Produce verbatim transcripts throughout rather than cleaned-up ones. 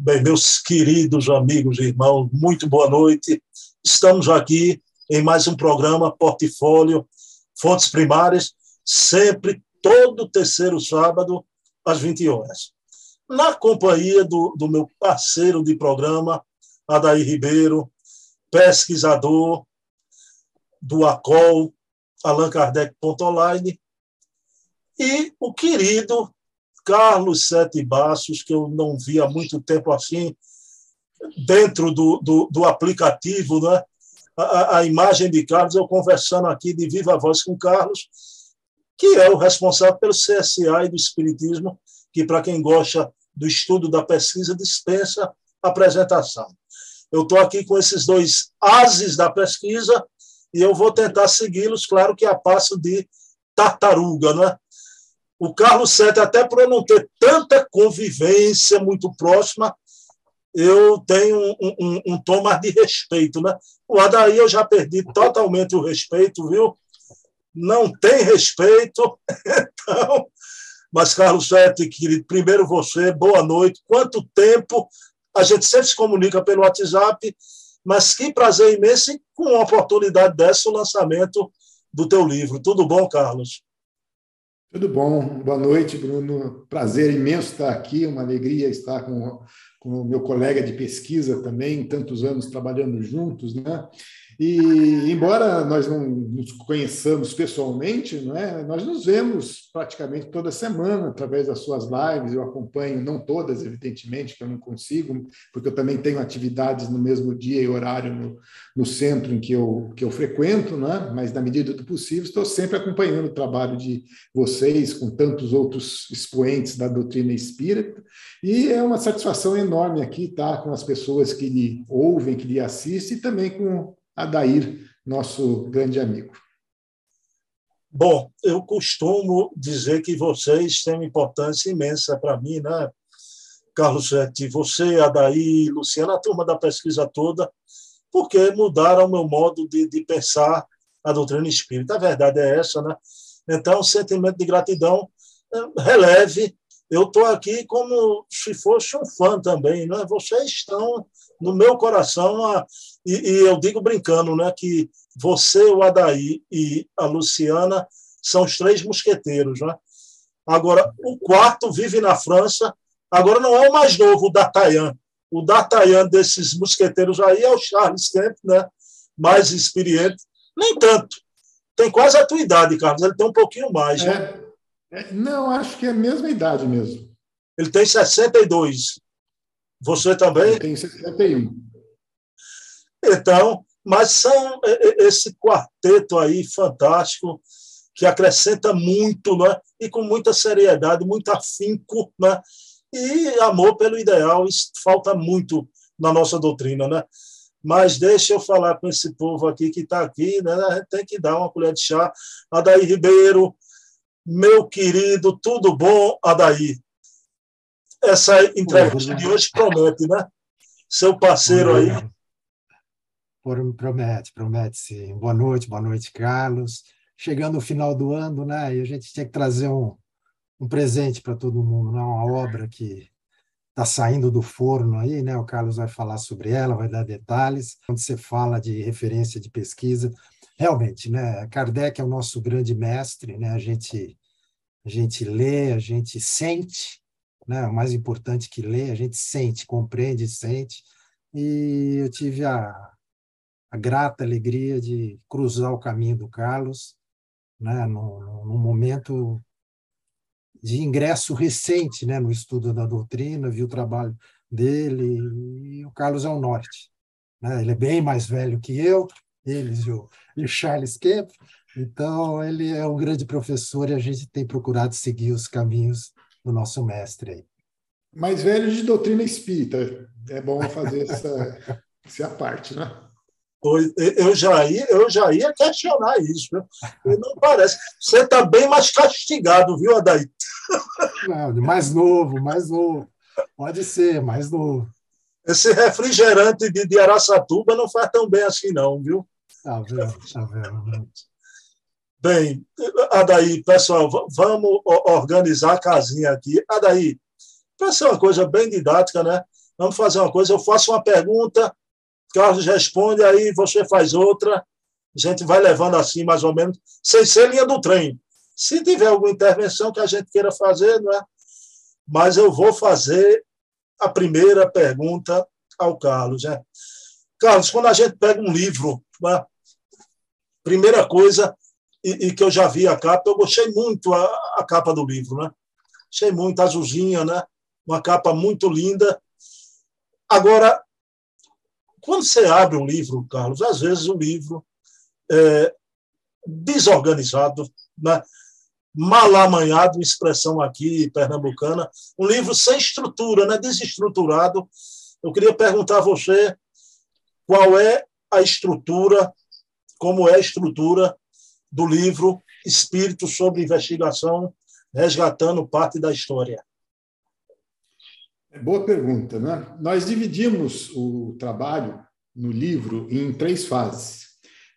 Bem, meus queridos amigos e irmãos, muito boa noite. Estamos aqui em mais um programa Portfólio Fontes Primárias, sempre todo terceiro sábado, às vinte horas. Na companhia do, do meu parceiro de programa, Adair Ribeiro, pesquisador do A C O L, Allan Kardec online, e o querido Carlos Seth Bastos, que eu não vi há muito tempo assim, dentro do, do, do aplicativo, né? a, a imagem de Carlos, eu conversando aqui de viva voz com Carlos, que é o responsável pelo C S A e do Espiritismo, que, para quem gosta do estudo da pesquisa, dispensa a apresentação. Eu estou aqui com esses dois ases da pesquisa e eu vou tentar segui-los, claro que a passo de tartaruga, né? O Carlos Seth, até por eu não ter tanta convivência muito próxima, eu tenho um, um, um tom mais de respeito, né? O Adair eu já perdi totalmente o respeito, viu? Não tem respeito. Então, mas, Carlos Seth, querido, primeiro você, boa noite. Quanto tempo? A gente sempre se comunica pelo WhatsApp, mas que prazer imenso com a oportunidade dessa, o lançamento do teu livro. Tudo bom, Carlos? Tudo bom, boa noite, Bruno. Prazer imenso estar aqui, uma alegria estar com, com o meu colega de pesquisa também, tantos anos trabalhando juntos, né? E embora nós não nos conheçamos pessoalmente, não é? Nós nos vemos praticamente toda semana através das suas lives. Eu acompanho, não todas, evidentemente, que eu não consigo, porque eu também tenho atividades no mesmo dia e horário no, no centro em que eu, que eu frequento, não é? Mas, na medida do possível, estou sempre acompanhando o trabalho de vocês, com tantos outros expoentes da doutrina espírita, e é uma satisfação enorme aqui estar com as pessoas que lhe ouvem, que lhe assistem, e também com Adair, nosso grande amigo. Bom, eu costumo dizer que vocês têm uma importância imensa para mim, né, Carlos Seth? Você, Adair, Luciana, a turma da pesquisa toda, porque mudaram o meu modo de, de pensar a doutrina espírita. A verdade é essa, né? Então, o sentimento de gratidão releve. Eu estou aqui como se fosse um fã também, né? Vocês estão no meu coração, a, e, e eu digo brincando, né, que você, o Adair e a Luciana são os três mosqueteiros, né? Agora, o quarto vive na França, agora não é o mais novo, o D'Artagnan. O D'Artagnan desses mosqueteiros aí é o Charles Kempf, né, mais experiente. Nem tanto. Tem quase a tua idade, Carlos, ele tem um pouquinho mais, né? É, não, acho que é a mesma idade mesmo. Ele tem sessenta e dois. Você também? Eu tenho sessenta e um. Então, mas são esse quarteto aí fantástico, que acrescenta muito, né? E com muita seriedade, muito afinco, né? E amor pelo ideal, isso falta muito na nossa doutrina, né? Mas deixa eu falar com esse povo aqui que está aqui, né? A gente tem que dar uma colher de chá. Adair Ribeiro, meu querido, tudo bom, Adair? Essa entrevista de hoje promete, né? Seu parceiro aí. Promete, promete, sim. Boa noite, boa noite, Carlos. Chegando o final do ano, né? E a gente tinha que trazer um, um presente para todo mundo, né? Uma obra que está saindo do forno aí, né? O Carlos vai falar sobre ela, vai dar detalhes. Quando você fala de referência de pesquisa, realmente, né? Kardec é o nosso grande mestre, né? A gente, a gente lê, a gente sente. Né? O mais importante que ler, a gente sente, compreende, sente. E eu tive a, a grata alegria de cruzar o caminho do Carlos, né? num, num momento de ingresso recente, né? No estudo da doutrina, vi o trabalho dele, e o Carlos é o norte, né? Ele é bem mais velho que eu, ele e o, e o Charles Kempf, então ele é um grande professor e a gente tem procurado seguir os caminhos do nosso mestre aí. Mais velho de doutrina espírita. É bom fazer essa, essa parte, né? Eu já ia, eu já ia questionar isso. Eu não parece. Você está bem mais castigado, viu, Adair? Não, mais novo, mais novo. Pode ser, mais novo. Esse refrigerante de, de Araçatuba não faz tão bem assim, não, viu? Tá vendo, tá vendo. Bem, Adair, pessoal, vamos organizar a casinha aqui. Adair, para ser uma coisa bem didática, né? Vamos fazer uma coisa, eu faço uma pergunta, Carlos responde, aí você faz outra, a gente vai levando assim, mais ou menos, sem ser linha do trem. Se tiver alguma intervenção que a gente queira fazer, não é? Mas eu vou fazer a primeira pergunta ao Carlos. Né? Carlos, quando a gente pega um livro, né? Primeira coisa, e, e que eu já vi a capa, eu gostei muito a, a capa do livro, né? Achei muito azulzinha, né? Uma capa muito linda. Agora, quando você abre um livro, Carlos, às vezes o livro é desorganizado, né? Malamanhado, expressão aqui pernambucana, um livro sem estrutura, né? Desestruturado. Eu queria perguntar a você qual é a estrutura, como é a estrutura do livro Espírito sobre Investigação, resgatando parte da história. Boa pergunta, né? Nós dividimos o trabalho no livro em três fases.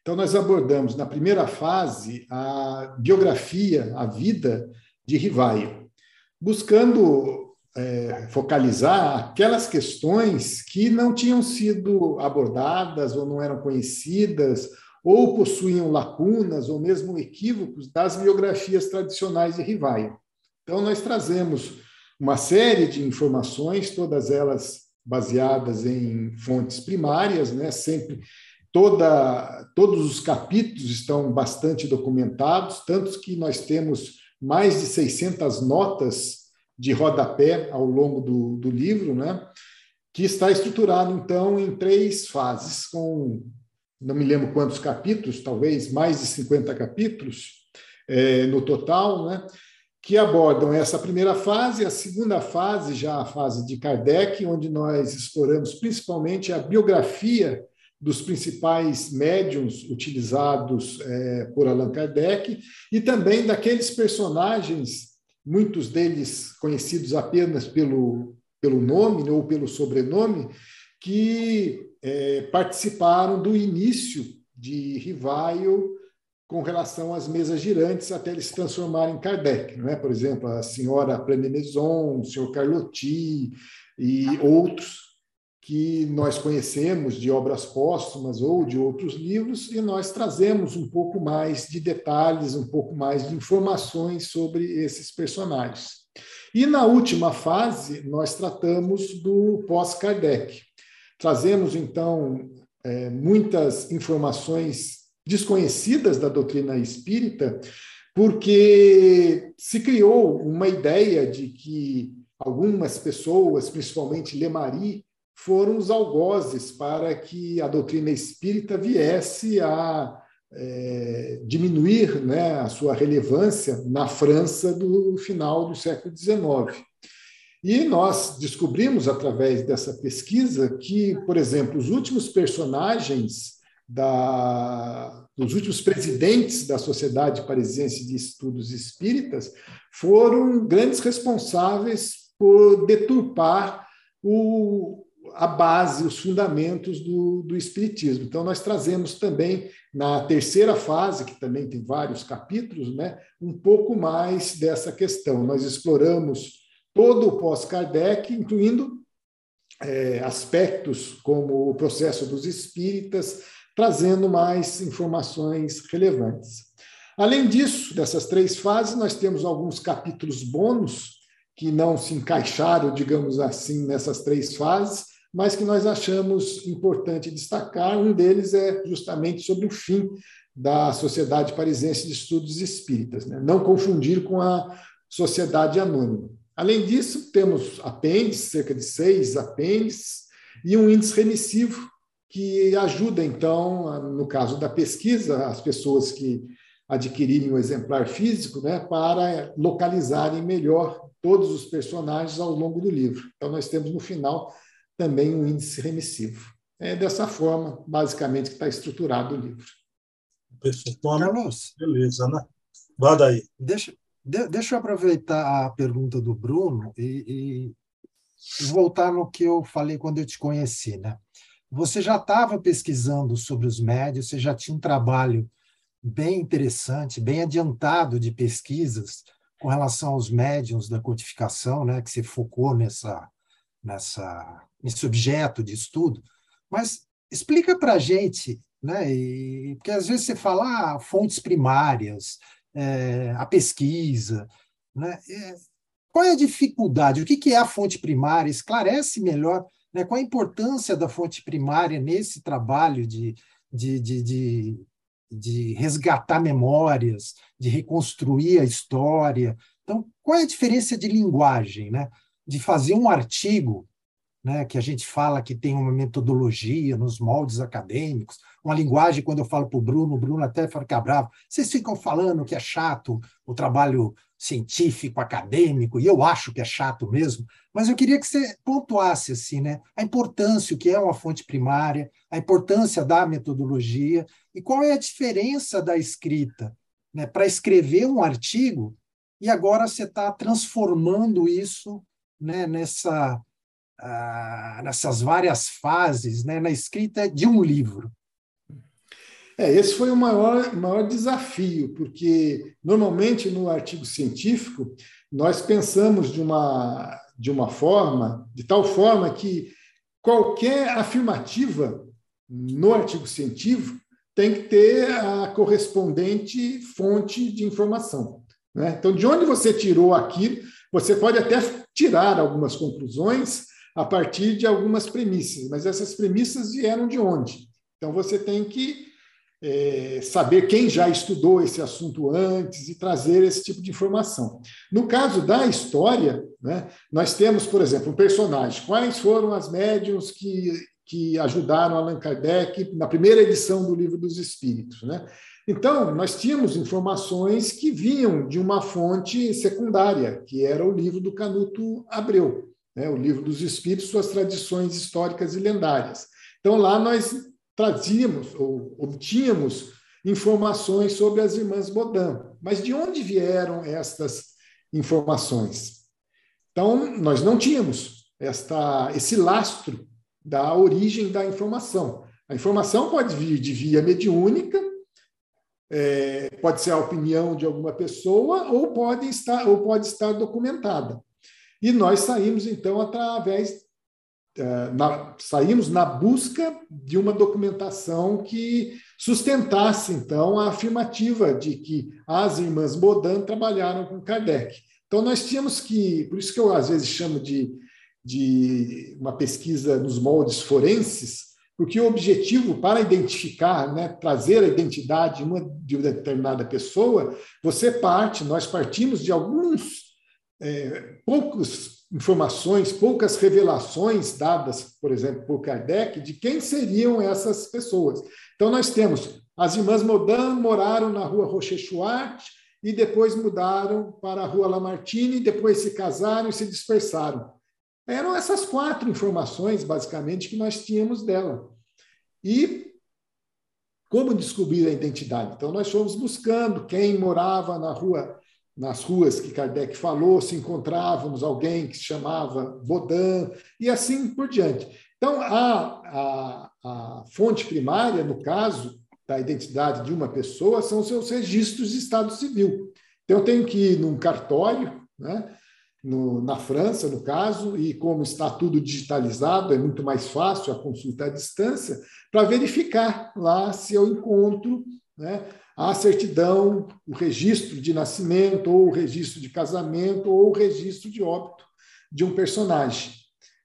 Então, nós abordamos, na primeira fase, a biografia, a vida de Rivail, buscando é, focalizar aquelas questões que não tinham sido abordadas ou não eram conhecidas ou possuíam lacunas ou mesmo equívocos das biografias tradicionais de Rivail. Então, nós trazemos uma série de informações, todas elas baseadas em fontes primárias, né? Sempre toda, todos os capítulos estão bastante documentados, tanto que nós temos mais de seiscentas notas de rodapé ao longo do, do livro, né? Que está estruturado, então, em três fases, com não me lembro quantos capítulos, talvez mais de cinquenta capítulos é, no total, né? Que abordam essa primeira fase, a segunda fase, já a fase de Kardec, onde nós exploramos principalmente a biografia dos principais médiuns utilizados é, por Allan Kardec e também daqueles personagens, muitos deles conhecidos apenas pelo, pelo nome ou pelo sobrenome, que é, participaram do início de Rivail, com relação às mesas girantes até eles se transformarem em Kardec, não é? Por exemplo, a senhora Premenaison, o senhor Carlotti e outros que nós conhecemos de obras póstumas ou de outros livros, e nós trazemos um pouco mais de detalhes, um pouco mais de informações sobre esses personagens. E na última fase, nós tratamos do pós-Kardec. Trazemos, então, muitas informações desconhecidas da doutrina espírita, porque se criou uma ideia de que algumas pessoas, principalmente Leymarie, foram os algozes para que a doutrina espírita viesse a é, diminuir, né, a sua relevância na França do final do século dezenove. E nós descobrimos, através dessa pesquisa, que, por exemplo, os últimos personagens Da, dos últimos presidentes da Sociedade Parisiense de Estudos Espíritas, foram grandes responsáveis por deturpar o, a base, os fundamentos do, do Espiritismo. Então, nós trazemos também, na terceira fase, que também tem vários capítulos, né, um pouco mais dessa questão. Nós exploramos todo o pós-Kardec, incluindo é, aspectos como o processo dos espíritas, trazendo mais informações relevantes. Além disso, dessas três fases, nós temos alguns capítulos bônus que não se encaixaram, digamos assim, nessas três fases, mas que nós achamos importante destacar. Um deles é justamente sobre o fim da Sociedade Parisiense de Estudos Espíritas, né? Não confundir com a Sociedade Anônima. Além disso, temos apêndices, cerca de seis apêndices, e um índice remissivo, que ajuda, então, no caso da pesquisa, as pessoas que adquirirem o exemplar físico, né, para localizarem melhor todos os personagens ao longo do livro. Então, nós temos, no final, também um índice remissivo. É dessa forma, basicamente, que está estruturado o livro. Perfeito. Carlos, beleza, né? Vai daí. Deixa, de, deixa eu aproveitar a pergunta do Bruno e, e voltar no que eu falei quando eu te conheci, né? Você já estava pesquisando sobre os médiuns, você já tinha um trabalho bem interessante, bem adiantado de pesquisas com relação aos médiuns da codificação, né, que você focou nessa, nessa, nesse objeto de estudo, mas explica para a gente, né? E, porque às vezes você fala ah, fontes primárias, é, a pesquisa, né? É, qual é a dificuldade? O que, que é a fonte primária? Esclarece melhor, né, qual a importância da fonte primária nesse trabalho de, de, de, de, de resgatar memórias, de reconstruir a história. Então, qual é a diferença de linguagem, né? De fazer um artigo, né, que a gente fala que tem uma metodologia nos moldes acadêmicos, uma linguagem, quando eu falo para o Bruno, o Bruno até fica bravo, vocês ficam falando que é chato o trabalho científico, acadêmico, e eu acho que é chato mesmo, mas eu queria que você pontuasse assim, né, a importância, o que é uma fonte primária, a importância da metodologia, e qual é a diferença da escrita, né, para escrever um artigo, e agora você está transformando isso, né, nessa... Ah, nessas várias fases, né, na escrita de um livro. É, esse foi o maior, maior desafio, porque normalmente no artigo científico nós pensamos de uma, de uma forma, de tal forma que qualquer afirmativa no artigo científico tem que ter a correspondente fonte de informação, né? Então, de onde você tirou aquilo, você pode até tirar algumas conclusões a partir de algumas premissas, mas essas premissas vieram de onde? Então, você tem que é, saber quem já estudou esse assunto antes e trazer esse tipo de informação. No caso da história, né, nós temos, por exemplo, um personagem. Quais foram as médiuns que, que ajudaram Allan Kardec na primeira edição do Livro dos Espíritos, né? Então, nós tínhamos informações que vinham de uma fonte secundária, que era o livro do Canuto Abreu, né, o Livro dos Espíritos, Suas Tradições Históricas e Lendárias. Então, lá nós trazíamos ou obtínhamos informações sobre as Irmãs Baudin. Mas de onde vieram estas informações? Então, nós não tínhamos esta, esse lastro da origem da informação. A informação pode vir de via mediúnica, é, pode ser a opinião de alguma pessoa, ou pode estar, ou pode estar documentada. E nós saímos, então, através, na, saímos na busca de uma documentação que sustentasse, então, a afirmativa de que as Irmãs Baudin trabalharam com Kardec. Então, nós tínhamos que, por isso que eu às vezes chamo de, de uma pesquisa nos moldes forenses, porque o objetivo para identificar, né, trazer a identidade de uma, de uma determinada pessoa, você parte, nós partimos de alguns É, poucas informações, poucas revelações dadas, por exemplo, por Kardec, de quem seriam essas pessoas. Então, nós temos as Irmãs Baudin moraram na rua Rochechouart e depois mudaram para a rua Lamartine, depois se casaram e se dispersaram. Eram essas quatro informações, basicamente, que nós tínhamos dela. E como descobrir a identidade? Então, nós fomos buscando quem morava na rua nas ruas que Kardec falou, se encontrávamos alguém que se chamava Baudin, e assim por diante. Então, a, a, a fonte primária, no caso da identidade de uma pessoa, são seus registros de estado civil. Então, eu tenho que ir num cartório, né, no, na França, no caso, e como está tudo digitalizado, é muito mais fácil a consulta à distância, para verificar lá se eu encontro, né, a certidão, o registro de nascimento, ou o registro de casamento, ou o registro de óbito de um personagem.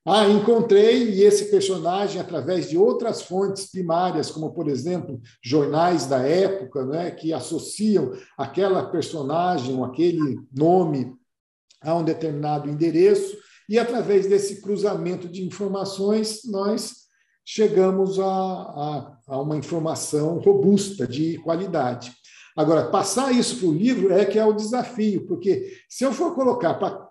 Ah, encontrei, e esse personagem, através de outras fontes primárias, como, por exemplo, jornais da época, né, que associam aquela personagem, ou aquele nome, a um determinado endereço, e através desse cruzamento de informações, nós chegamos a, a, a uma informação robusta, de qualidade. Agora, passar isso para o livro é que é o desafio, porque se eu for colocar, pra,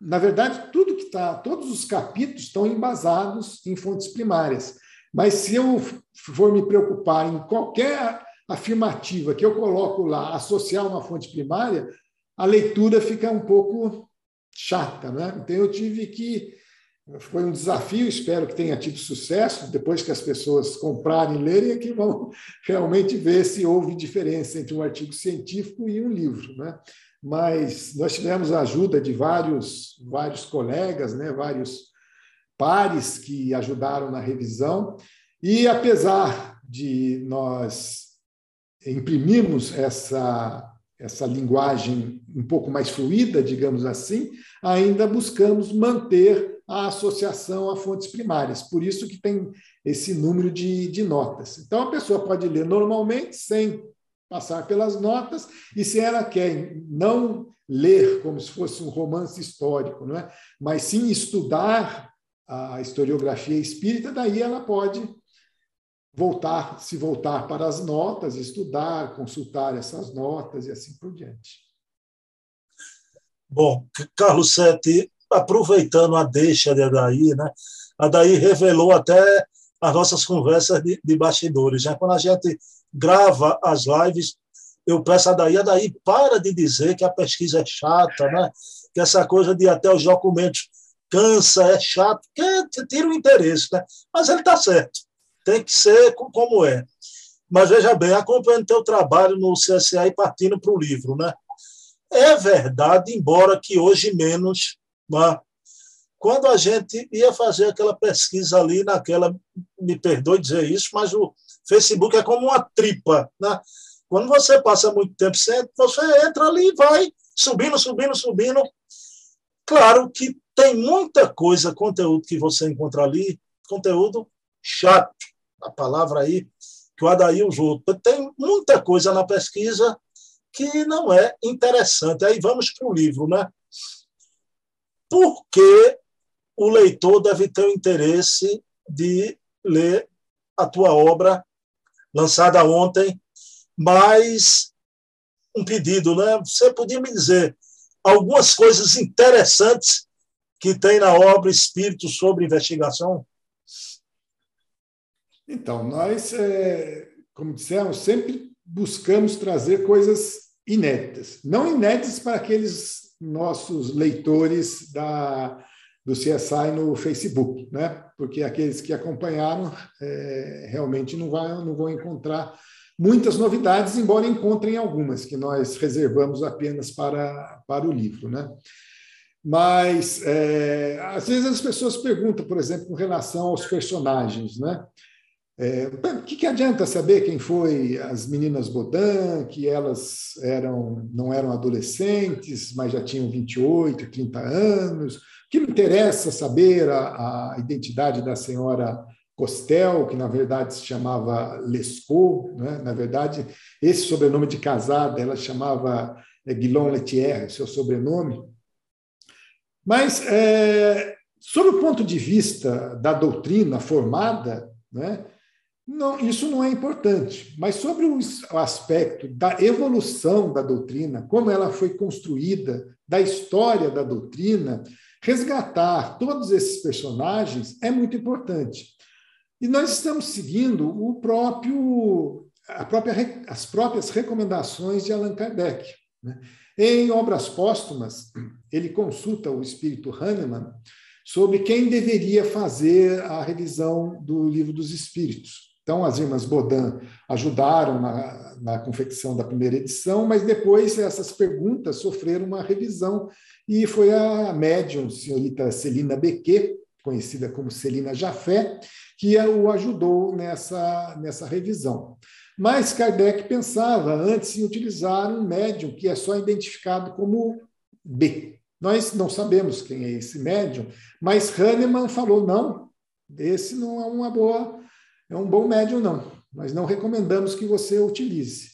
na verdade, tudo que está, todos os capítulos estão embasados em fontes primárias, mas se eu for me preocupar em qualquer afirmativa que eu coloco lá, associar uma fonte primária, a leitura fica um pouco chata, né? Então, eu tive que Foi um desafio, espero que tenha tido sucesso, depois que as pessoas comprarem e lerem, é que vão realmente ver se houve diferença entre um artigo científico e um livro, né? Mas nós tivemos a ajuda de vários, vários colegas, né? vários pares que ajudaram na revisão. E, apesar de nós imprimirmos essa, essa linguagem um pouco mais fluida, digamos assim, ainda buscamos manter a associação a fontes primárias. Por isso que tem esse número de, de notas. Então, a pessoa pode ler normalmente, sem passar pelas notas, e se ela quer não ler como se fosse um romance histórico, não é? Mas sim estudar a historiografia espírita, daí ela pode voltar, se voltar para as notas, estudar, consultar essas notas e assim por diante. Bom, Carlos Seth, aproveitando a deixa de Adair, né? Adair revelou até as nossas conversas de, de bastidores. Já quando a gente grava as lives, eu peço a Adair, Adair, para de dizer que a pesquisa é chata, né? Que essa coisa de até os documentos cansa, é chato, que tira o interesse, né? Mas ele está certo. Tem que ser como é. Mas, veja bem, acompanhando o teu trabalho no C S A e partindo para o livro, né? É verdade, embora que hoje menos, né? Quando a gente ia fazer aquela pesquisa ali, naquela, me perdoe dizer isso, mas o Facebook é como uma tripa, né? Quando você passa muito tempo sem, você entra ali e vai subindo, subindo, subindo. Claro que tem muita coisa, conteúdo que você encontra ali, conteúdo chato, a palavra aí que o Adair usou. Tem muita coisa na pesquisa que não é interessante. Aí vamos para o livro, né? Por que o leitor deve ter o interesse de ler a tua obra, lançada ontem, mas um pedido, né? Você podia me dizer algumas coisas interessantes que tem na obra Espírito sobre investigação? Então, nós, é, como dissemos, sempre buscamos trazer coisas inéditas. Não inéditas para aqueles nossos leitores da, do C S I no Facebook, né? Porque aqueles que acompanharam é, realmente não, vai, não vão encontrar muitas novidades, embora encontrem algumas que nós reservamos apenas para, para o livro, né? Mas, é, às vezes, as pessoas perguntam, por exemplo, com relação aos personagens, né? É, o que, que adianta saber quem foi as meninas Baudin, que elas eram, não eram adolescentes, mas já tinham vinte e oito, trinta anos? O que me interessa saber a, a identidade da senhora Costel, que na verdade se chamava Lescaut, né? Na verdade, esse sobrenome de casada, ela chamava é, Guillaume Lethier, seu sobrenome. Mas, é, sob o ponto de vista da doutrina formada, né? Não, isso não é importante, mas sobre o aspecto da evolução da doutrina, como ela foi construída, da história da doutrina, resgatar todos esses personagens é muito importante. E nós estamos seguindo o próprio, a própria, as próprias recomendações de Allan Kardec, né? Em Obras Póstumas, ele consulta o espírito Hahnemann sobre quem deveria fazer a revisão do Livro dos Espíritos. Então, as irmãs Baudin ajudaram na, na confecção da primeira edição, mas depois essas perguntas sofreram uma revisão, e foi a médium, senhorita Celina Bequet, conhecida como Celina Jaffé, que o ajudou nessa, nessa revisão. Mas Kardec pensava antes em utilizar um médium que é só identificado como B. Nós não sabemos quem é esse médium, mas Hahnemann falou, não, esse não é uma boa, é um bom médium, não. Nós não recomendamos que você utilize.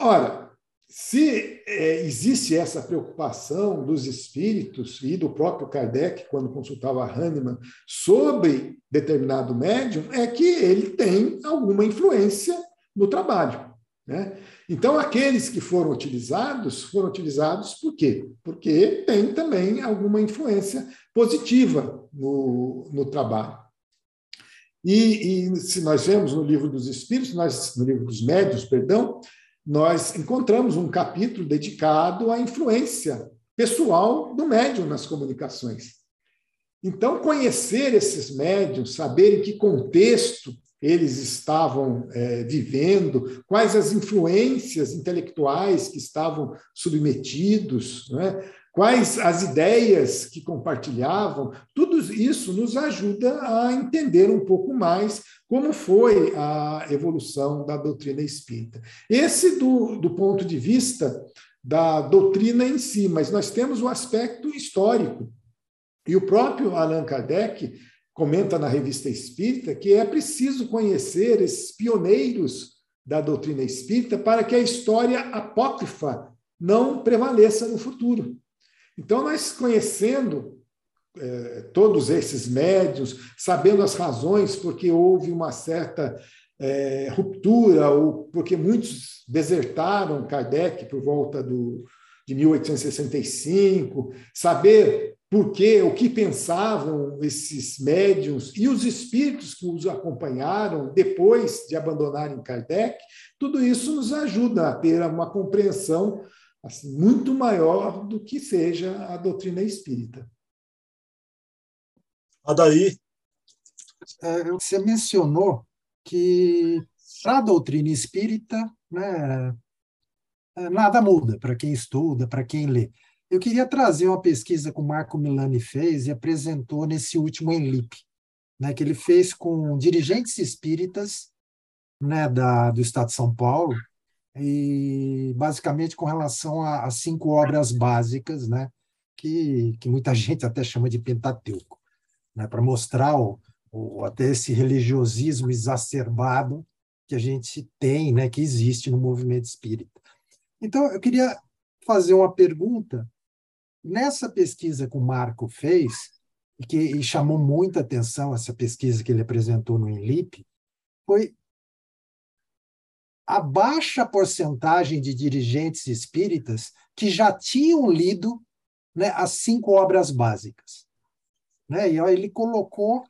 Ora, se é, existe essa preocupação dos espíritos e do próprio Kardec, quando consultava Hahnemann, sobre determinado médium, é que ele tem alguma influência no trabalho, né? Então, aqueles que foram utilizados, foram utilizados por quê? Porque tem também alguma influência positiva no, no trabalho. E, e se nós vemos no Livro dos Espíritos, nós, no Livro dos Médiuns, perdão, nós encontramos um capítulo dedicado à influência pessoal do médium nas comunicações. Então, conhecer esses médiuns, saber em que contexto eles estavam é, vivendo, quais as influências intelectuais que estavam submetidos, né? quais as ideias que compartilhavam, tudo isso nos ajuda a entender um pouco mais como foi a evolução da doutrina espírita. Esse do, do ponto de vista da doutrina em si, mas nós temos o aspecto histórico. E o próprio Allan Kardec comenta na Revista Espírita que é preciso conhecer esses pioneiros da doutrina espírita para que a história apócrifa não prevaleça no futuro. Então, nós conhecendo eh, todos esses médiuns, sabendo as razões porque houve uma certa eh, ruptura ou porque muitos desertaram Kardec por volta do, de mil oitocentos e sessenta e cinco, saber porque, o que pensavam esses médiuns e os espíritos que os acompanharam depois de abandonarem Kardec, tudo isso nos ajuda a ter uma compreensão assim, muito maior do que seja a doutrina espírita. Adair, você mencionou que para a doutrina espírita, né, nada muda para quem estuda, para quem lê. Eu queria trazer uma pesquisa que o Marco Milani fez e apresentou nesse último E L I P, né, que ele fez com dirigentes espíritas, né, da, do Estado de São Paulo, e basicamente com relação às cinco obras básicas, né, que, que muita gente até chama de Pentateuco, né, para mostrar o, o, até esse religiosismo exacerbado que a gente tem, né, que existe no movimento espírita. Então, eu queria fazer uma pergunta. Nessa pesquisa que o Marco fez, e que e chamou muita atenção essa pesquisa que ele apresentou no E L I P, foi a baixa porcentagem de dirigentes espíritas que já tinham lido, né, as cinco obras básicas. Né? E ele colocou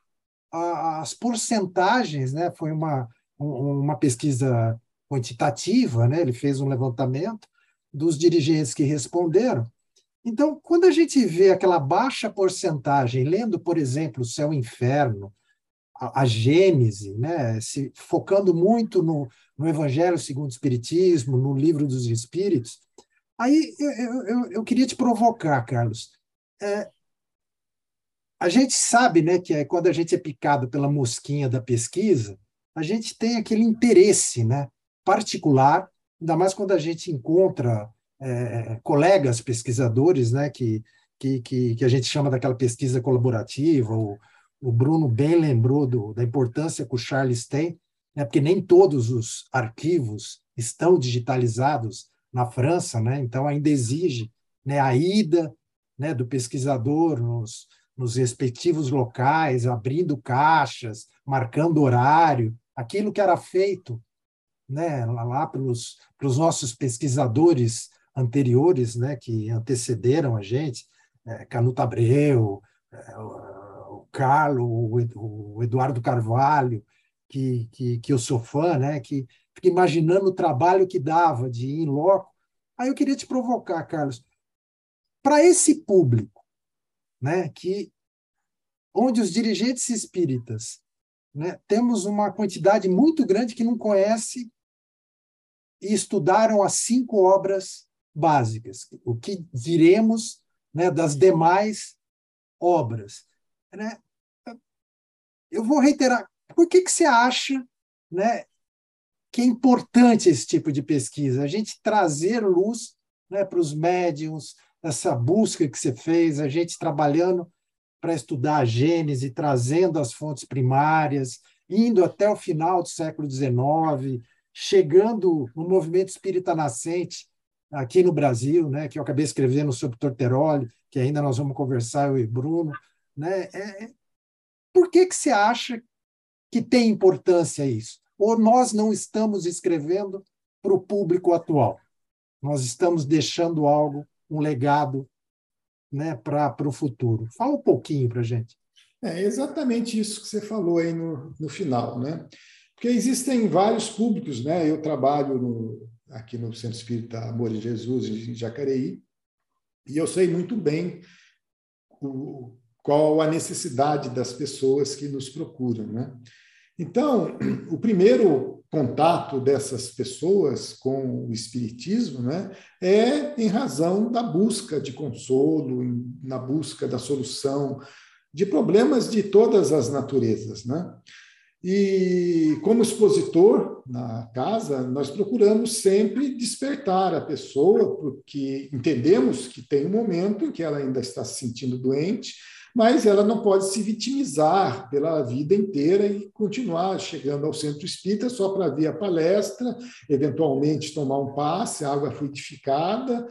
a, as porcentagens, né? Foi uma, um, uma pesquisa quantitativa, né? Ele fez um levantamento dos dirigentes que responderam. Então, quando a gente vê aquela baixa porcentagem, lendo, por exemplo, O Céu e o Inferno, a, a Gênese, né, se focando muito no, no Evangelho segundo o Espiritismo, no Livro dos Espíritos, aí eu, eu, eu queria te provocar, Carlos. É, a gente sabe, né, que quando a gente é picado pela mosquinha da pesquisa, a gente tem aquele interesse, né, particular, ainda mais quando a gente encontra é, colegas pesquisadores, né, que, que, que a gente chama daquela pesquisa colaborativa. O, o Bruno bem lembrou do, da importância que o Charles tem, né, porque nem todos os arquivos estão digitalizados na França, né, então ainda exige, né, a ida, né, do pesquisador nos, nos respectivos locais, abrindo caixas, marcando horário, aquilo que era feito, né, lá, lá pelos, pelos nossos pesquisadores anteriores, né, que antecederam a gente, é, Canuto Abreu, é, o, o Carlos, o, o Eduardo Carvalho, que, que, que eu sou fã, né, que fica imaginando o trabalho que dava de ir em loco. Aí eu queria te provocar, Carlos, para esse público, né, que, onde os dirigentes espíritas, né, temos uma quantidade muito grande que não conhece e estudaram as cinco obras básicas. O que diremos, né, das demais obras? Né? Eu vou reiterar. Por que, que você acha, né, que é importante esse tipo de pesquisa? A gente trazer luz, né, para os médiuns, essa busca que você fez, a gente trabalhando para estudar a Gênese, trazendo as fontes primárias, indo até o final do século dezenove, chegando no movimento espírita nascente aqui no Brasil, né, que eu acabei escrevendo sobre Torteroli, que ainda nós vamos conversar, eu e Bruno. Né, é, por que, que você acha que tem importância isso? Ou nós não estamos escrevendo para o público atual? Nós estamos deixando algo, um legado, né, para o futuro. Fala um pouquinho para a gente. É exatamente isso que você falou aí no, no final, né? Porque existem vários públicos, né? Eu trabalho no, aqui no Centro Espírita Amor de Jesus, em Jacareí, e eu sei muito bem o, qual a necessidade das pessoas que nos procuram, né? Então, o primeiro contato dessas pessoas com o Espiritismo, né, é em razão da busca de consolo, na busca da solução de problemas de todas as naturezas, né? E, como expositor na casa, nós procuramos sempre despertar a pessoa, porque entendemos que tem um momento em que ela ainda está se sentindo doente, mas ela não pode se vitimizar pela vida inteira e continuar chegando ao centro espírita só para ver a palestra, eventualmente tomar um passe, água fluidificada,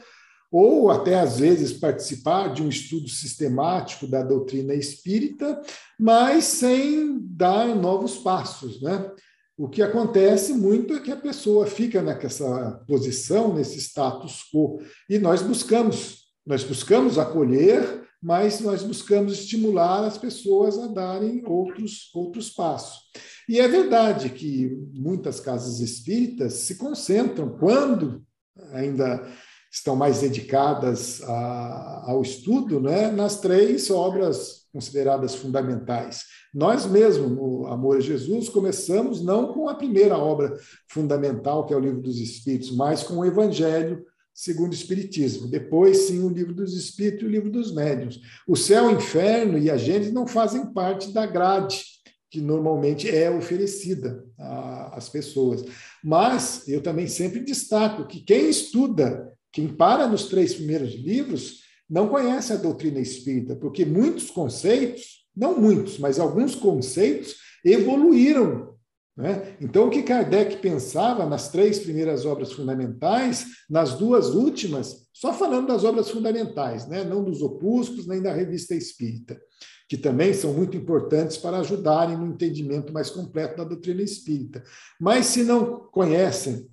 ou até, às vezes, participar de um estudo sistemático da doutrina espírita, mas sem dar novos passos, né? O que acontece muito é que a pessoa fica nessa posição, nesse status quo, e nós buscamos, nós buscamos acolher, mas nós buscamos estimular as pessoas a darem outros, outros passos. E é verdade que muitas casas espíritas se concentram, quando ainda estão mais dedicadas a, ao estudo, né, nas três obras consideradas fundamentais. Nós mesmos, no Amor a Jesus, começamos não com a primeira obra fundamental, que é o Livro dos Espíritos, mas com o Evangelho segundo o Espiritismo. Depois, sim, o Livro dos Espíritos e o Livro dos Médiuns. O Céu, o Inferno e a Gênese não fazem parte da grade que normalmente é oferecida às pessoas. Mas eu também sempre destaco que quem estuda, quem para nos três primeiros livros não conhece a doutrina espírita, porque muitos conceitos, não muitos, mas alguns conceitos evoluíram, né? Então, o que Kardec pensava nas três primeiras obras fundamentais, nas duas últimas, só falando das obras fundamentais, né? Não dos opúsculos, nem da Revista Espírita, que também são muito importantes para ajudarem no entendimento mais completo da doutrina espírita. Mas, se não conhecem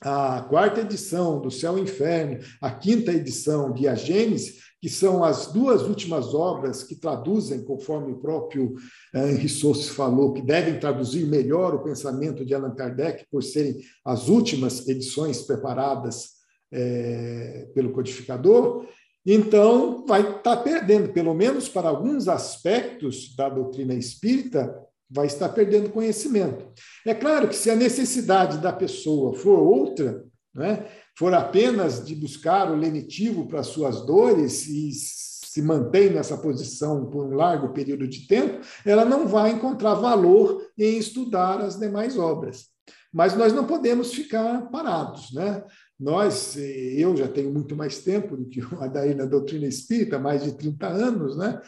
a quarta edição do Céu e Inferno, a quinta edição de A Gênese, que são as duas últimas obras que traduzem, conforme o próprio Henri Sauce falou, que devem traduzir melhor o pensamento de Allan Kardec, por serem as últimas edições preparadas é, pelo codificador, então vai estar perdendo, pelo menos para alguns aspectos da doutrina espírita, vai estar perdendo conhecimento. É claro que, se a necessidade da pessoa for outra, né, for apenas de buscar o lenitivo para suas dores e se mantém nessa posição por um largo período de tempo, ela não vai encontrar valor em estudar as demais obras. Mas nós não podemos ficar parados, né? Nós, eu já tenho muito mais tempo do que o Adair na doutrina espírita, mais de trinta anos, né?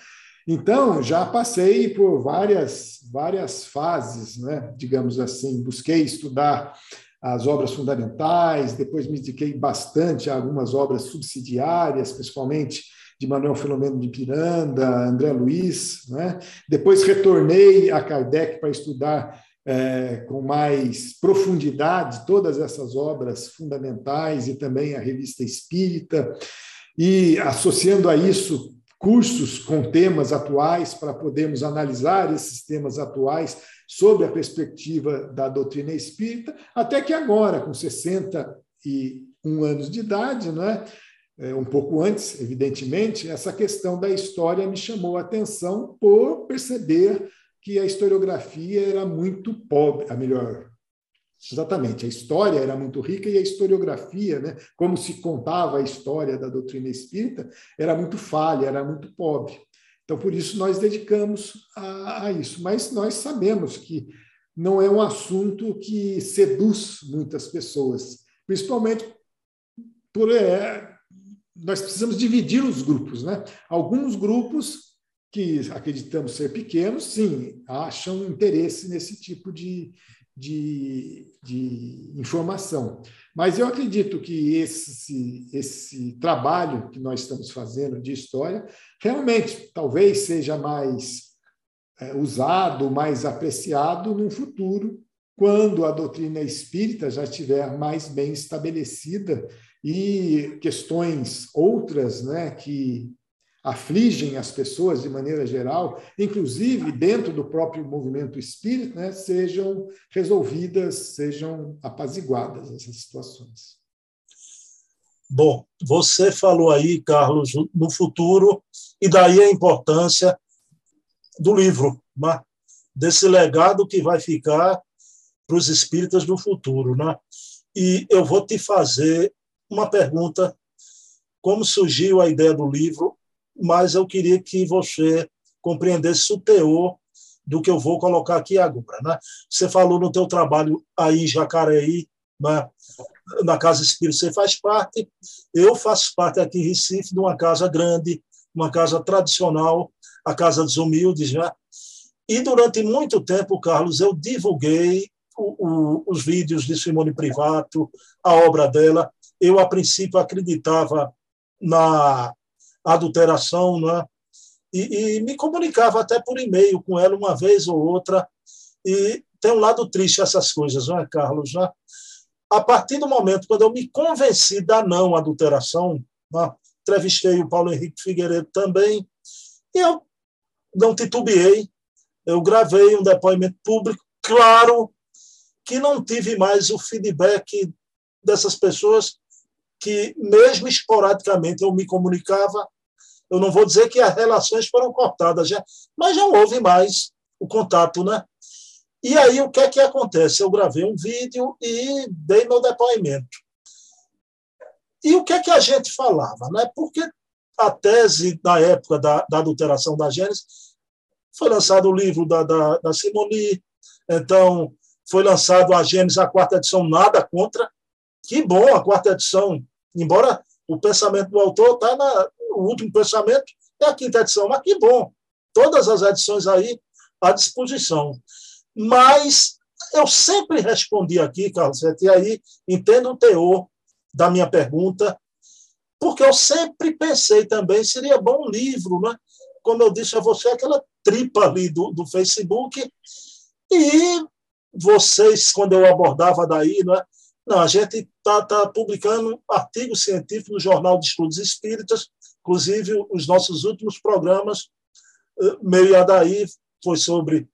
Então, já passei por várias, várias fases, né? Digamos assim, busquei estudar as obras fundamentais, depois me dediquei bastante a algumas obras subsidiárias, principalmente de Manuel Filomeno de Miranda, André Luiz, né? Depois retornei a Kardec para estudar é, com mais profundidade todas essas obras fundamentais e também a Revista Espírita, e associando a isso cursos com temas atuais para podermos analisar esses temas atuais sob a perspectiva da doutrina espírita, até que agora, com sessenta e um anos de idade, né, um pouco antes, evidentemente, essa questão da história me chamou a atenção por perceber que a historiografia era muito pobre, a melhor... Exatamente, a história era muito rica e a historiografia, né, como se contava a história da doutrina espírita, era muito falha, era muito pobre. Então, por isso, nós dedicamos a, a isso. Mas nós sabemos que não é um assunto que seduz muitas pessoas, principalmente por... É, nós precisamos dividir os grupos, né? Alguns grupos que acreditamos ser pequenos, sim, acham interesse nesse tipo de... De, de informação. Mas eu acredito que esse, esse trabalho que nós estamos fazendo de história realmente talvez seja mais é, usado, mais apreciado no futuro, quando a doutrina espírita já estiver mais bem estabelecida e questões outras, né, que afligem as pessoas de maneira geral, inclusive dentro do próprio movimento espírita, né, sejam resolvidas, sejam apaziguadas essas situações. Bom, você falou aí, Carlos, no futuro, e daí a importância do livro, né? desse legado que vai ficar para os espíritas do futuro, né? E eu vou te fazer uma pergunta, como surgiu a ideia do livro, mas eu queria que você compreendesse o teor do que eu vou colocar aqui agora, né? Você falou no teu trabalho aí em Jacareí, né? Na Casa Espírita você faz parte, eu faço parte aqui em Recife de uma casa grande, uma casa tradicional, a Casa dos Humildes, né? E durante muito tempo, Carlos, eu divulguei o, o, os vídeos de Simoni Privato, a obra dela. Eu, a princípio, acreditava na adulteração, né? E, e me comunicava até por e-mail com ela uma vez ou outra. E tem um lado triste essas coisas, não é, Carlos? Né? A partir do momento quando eu me convenci da não adulteração, né? Entrevistei o Paulo Henrique Figueiredo também, e eu não titubeei. Eu gravei um depoimento público, claro que não tive mais o feedback dessas pessoas que, mesmo esporadicamente, eu me comunicava. Eu não vou dizer que as relações foram cortadas, já, mas não houve mais o contato, né? E aí, o que é que acontece? Eu gravei um vídeo e dei meu depoimento. E o que é que a gente falava, né? Porque a tese, na época da, da adulteração da Gênese, foi lançado o livro da, da, da Simoni, então foi lançado a Gênese, a quarta edição, nada contra. Que bom a quarta edição, embora o pensamento do autor está na... O último pensamento é a quinta edição, mas que bom. Todas as edições aí à disposição. Mas eu sempre respondi aqui, Carlos, e aí entendo o teor da minha pergunta, porque eu sempre pensei também, seria bom um livro, né? Como eu disse a você, aquela tripa ali do, do Facebook, e vocês, quando eu abordava daí, né? Não, a gente está tá publicando artigos científicos no Jornal de Estudos Espíritas, inclusive os nossos últimos programas, meio e daí foi sobre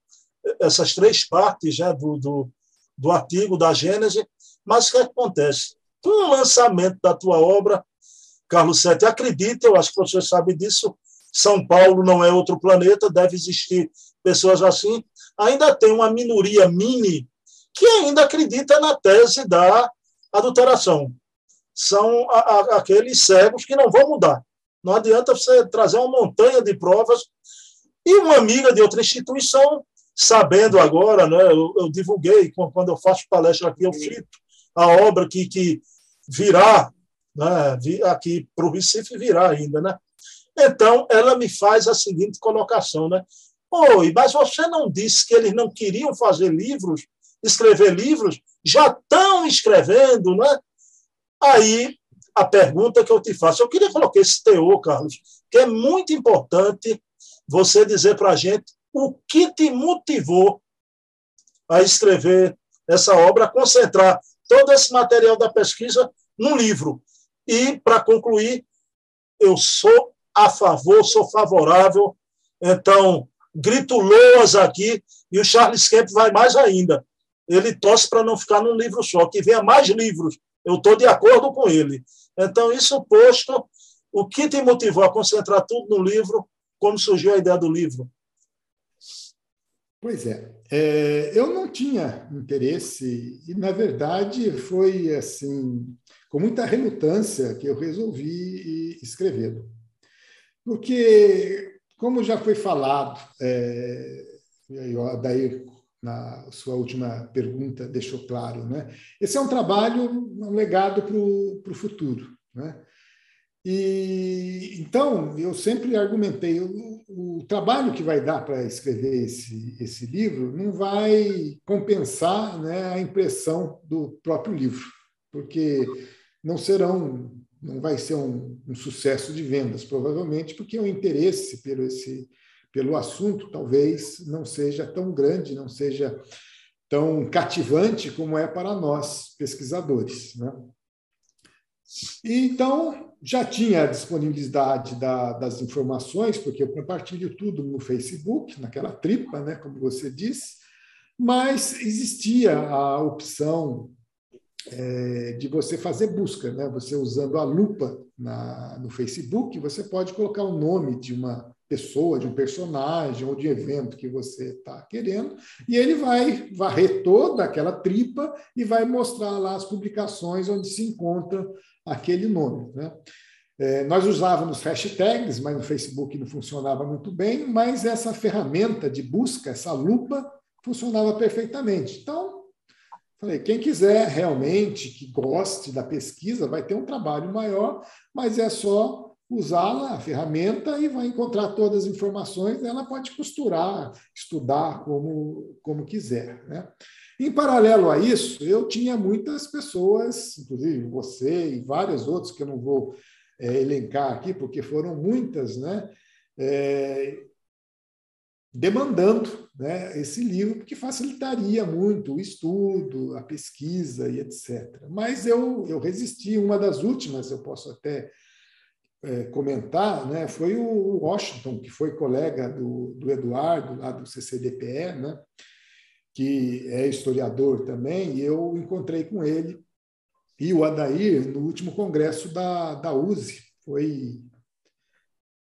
essas três partes, né, do, do, do artigo da Gênese, mas o que acontece? Com o lançamento da tua obra, Carlos Seth, acredita, eu acho que você sabe disso, São Paulo não é outro planeta, deve existir pessoas assim, ainda tem uma minoria mini que ainda acredita na tese da adulteração. São a, a, aqueles cegos que não vão mudar. Não adianta você trazer uma montanha de provas. E uma amiga de outra instituição, sabendo agora, né, eu, eu divulguei, quando eu faço palestra aqui, eu cito a obra que, que virá, né, aqui para o Recife, virá ainda, né? Então, ela me faz a seguinte colocação, né? Oi, mas você não disse que eles não queriam fazer livros, escrever livros? Já estão escrevendo, né? Aí, a pergunta que eu te faço, eu queria colocar esse teor, Carlos, que é muito importante você dizer para a gente o que te motivou a escrever essa obra, a concentrar todo esse material da pesquisa num livro. E, para concluir, eu sou a favor, sou favorável, então, grito loas aqui, e o Charles Kempf vai mais ainda. Ele torce para não ficar num livro só, que venha mais livros, eu estou de acordo com ele. Então, isso posto, o que te motivou a concentrar tudo no livro, como surgiu a ideia do livro? Pois é, é eu não tinha interesse, e, na verdade, foi assim, com muita relutância que eu resolvi escrevê-lo. Porque, como já foi falado, é, e o Adair, na sua última pergunta, deixou claro, né? Esse é um trabalho, um legado para o futuro, né? E, então, eu sempre argumentei, o, o trabalho que vai dar para escrever esse, esse livro não vai compensar, né, a impressão do próprio livro, porque não serão... não vai ser um, um sucesso de vendas, provavelmente, porque o interesse pelo, esse, pelo assunto talvez não seja tão grande, não seja tão cativante como é para nós, pesquisadores, né? E, então, já tinha a disponibilidade da, das informações, porque eu compartilho tudo no Facebook, naquela tripa, né, como você disse, mas existia a opção... É, de você fazer busca, né? Você usando a lupa na, no Facebook, você pode colocar o nome de uma pessoa, de um personagem ou de evento que você está querendo, e ele vai varrer toda aquela tripa e vai mostrar lá as publicações onde se encontra aquele nome, né? É, nós usávamos hashtags, mas no Facebook não funcionava muito bem, mas essa ferramenta de busca, essa lupa, funcionava perfeitamente. Então, falei, quem quiser realmente, que goste da pesquisa, vai ter um trabalho maior, mas é só usá-la, a ferramenta, e vai encontrar todas as informações. Ela pode costurar, estudar como, como quiser, né? Em paralelo a isso, eu tinha muitas pessoas, inclusive você e várias outras que eu não vou é, elencar aqui, porque foram muitas, né? É, demandando, né, esse livro, porque facilitaria muito o estudo, a pesquisa e etcétera. Mas eu, eu resisti. Uma das últimas, eu posso até É, comentar, né, foi o Washington, que foi colega do, do Eduardo, lá do C C D P E, né, que é historiador também, e eu encontrei com ele e o Adair no último congresso da, da U Z I, foi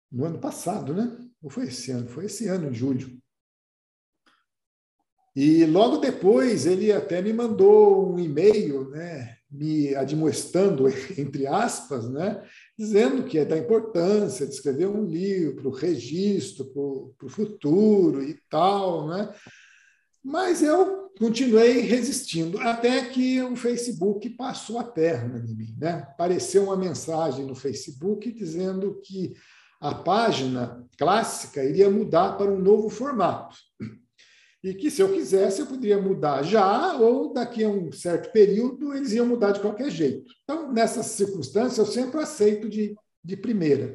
no ano passado, né? Ou foi esse ano? Foi esse ano, em julho. E logo depois ele até me mandou um e-mail, né, me admoestando, entre aspas, né, dizendo que é da importância de escrever um livro, registro para o futuro e tal, né? Mas eu continuei resistindo, até que o Facebook passou a perna em mim, né? Apareceu uma mensagem no Facebook dizendo que a página clássica iria mudar para um novo formato, e que, se eu quisesse, eu poderia mudar já, ou daqui a um certo período eles iam mudar de qualquer jeito. Então, nessas circunstâncias, eu sempre aceito de, de primeira.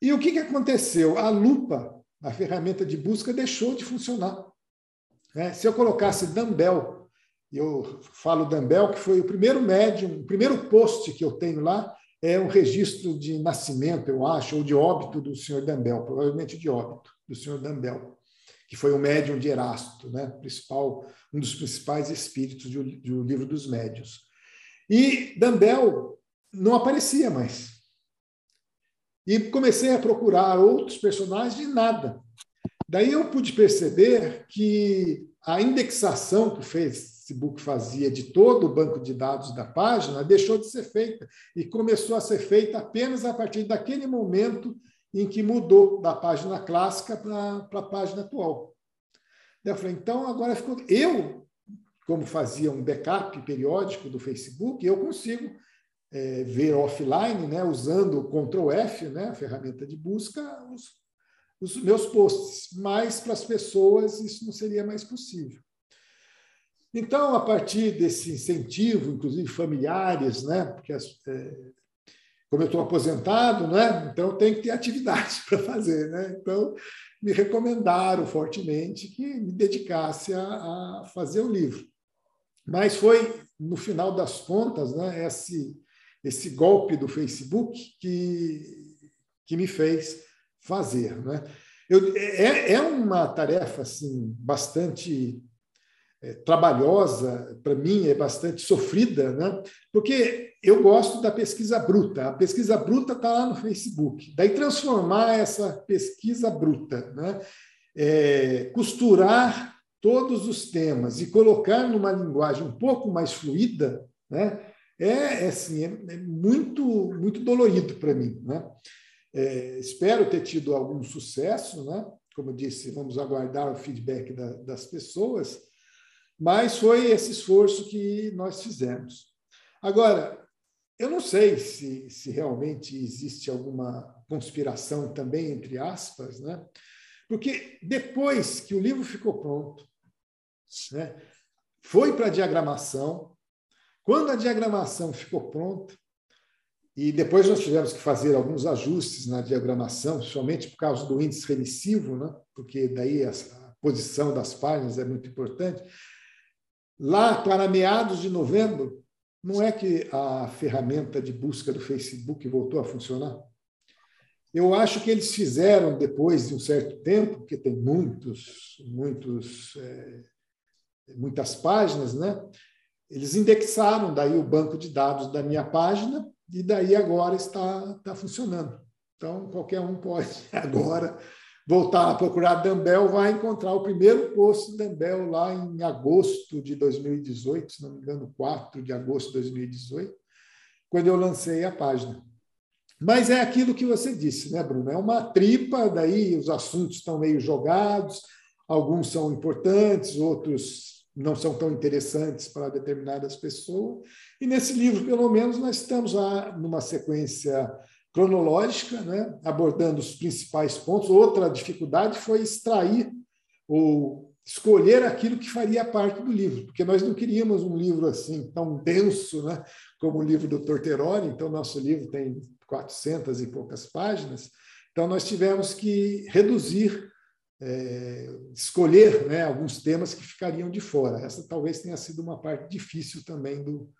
E o que, que aconteceu? A lupa, a ferramenta de busca, deixou de funcionar, né? Se eu colocasse Dumbbell, eu falo Dumbbell, que foi o primeiro médium, o primeiro post que eu tenho lá, é um registro de nascimento, eu acho, ou de óbito do senhor Dumbbell, provavelmente de óbito do senhor Dumbbell, que foi o médium de Erasto, né? Principal, um dos principais espíritos do, do Livro dos Médiuns. E Dumbbell não aparecia mais. E comecei a procurar outros personagens e nada. Daí eu pude perceber que a indexação que o Facebook fazia de todo o banco de dados da página deixou de ser feita e começou a ser feita apenas a partir daquele momento em que mudou da página clássica para a página atual. Eu falei, então, agora ficou... Eu, como fazia um backup periódico do Facebook, eu consigo é, ver offline, né, usando o control F, né, a ferramenta de busca, os, os meus posts. Mas, para as pessoas, isso não seria mais possível. Então, a partir desse incentivo, inclusive familiares, né, porque as... É, como eu estou aposentado, né? Então eu tenho que ter atividade para fazer, né? Então me recomendaram fortemente que me dedicasse a, a fazer o livro. Mas foi, no final das contas, né, esse, esse golpe do Facebook que, que me fez fazer, né? Eu, é, é uma tarefa assim, bastante é, trabalhosa, para mim é bastante sofrida, né? Porque eu gosto da pesquisa bruta. A pesquisa bruta está lá no Facebook. Daí transformar essa pesquisa bruta, né? É, costurar todos os temas e colocar numa linguagem um pouco mais fluida, né? é, é, assim, é, é muito, muito dolorido para mim, né? É, espero ter tido algum sucesso, né? Como eu disse, vamos aguardar o feedback da, das pessoas, mas foi esse esforço que nós fizemos. Agora, eu não sei se, se realmente existe alguma conspiração também, entre aspas, né? Porque depois que o livro ficou pronto, né, foi para a diagramação, quando a diagramação ficou pronta, e depois nós tivemos que fazer alguns ajustes na diagramação, principalmente por causa do índice remissivo, né? Porque daí a, a posição das páginas é muito importante, lá para meados de novembro, não é que a ferramenta de busca do Facebook voltou a funcionar? Eu acho que eles fizeram, depois de um certo tempo, porque tem muitos, muitos, é, muitas páginas, né? Eles indexaram daí o banco de dados da minha página e daí agora está, está funcionando. Então, qualquer um pode agora voltar a procurar Dumbbell, vai encontrar o primeiro post de Dumbbell lá em agosto de dois mil e dezoito, se não me engano, quatro de agosto de dois mil e dezoito, quando eu lancei a página. Mas é aquilo que você disse, né, Bruno? É uma tripa, daí os assuntos estão meio jogados, alguns são importantes, outros não são tão interessantes para determinadas pessoas. E nesse livro, pelo menos, nós estamos lá numa sequência cronológica, né, abordando os principais pontos. Outra dificuldade foi extrair ou escolher aquilo que faria parte do livro, porque nós não queríamos um livro assim tão denso, né, como o livro do Torteroli. Então, nosso livro tem quatrocentas e poucas páginas. Então, nós tivemos que reduzir, é, escolher, né, alguns temas que ficariam de fora. Essa talvez tenha sido uma parte difícil também do,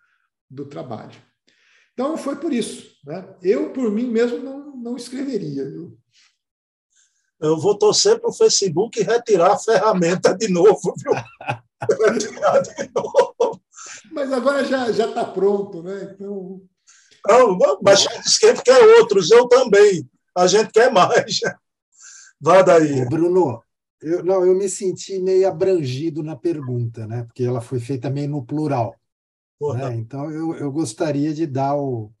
do trabalho. Então, foi por isso, né? Eu, por mim mesmo, não, não escreveria. Viu? Eu vou torcer para o Facebook retirar a ferramenta de novo, viu? Retirar de novo. Mas agora já já está pronto, né? Então... Não, mas quem quer outros, eu também. A gente quer mais. Vá daí. Ô, Bruno, eu, não, eu me senti meio abrangido na pergunta, né? Porque ela foi feita meio no plural. Né? Então, eu, eu gostaria de dar o,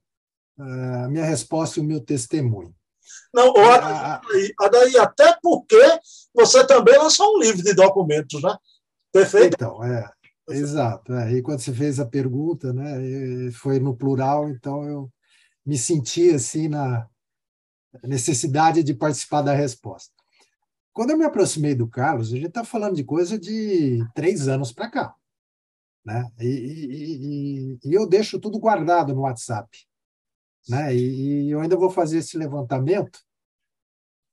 a minha resposta e o meu testemunho. Não, a, a daí, até porque você também lançou um livro de documentos, né? Perfeito? Então, é, exato. É. E quando você fez a pergunta, né, foi no plural, então eu me senti assim na necessidade de participar da resposta. Quando eu me aproximei do Carlos, a gente está falando de coisa de três anos para cá. Né? E, e, e, e eu deixo tudo guardado no WhatsApp. Né? E, e eu ainda vou fazer esse levantamento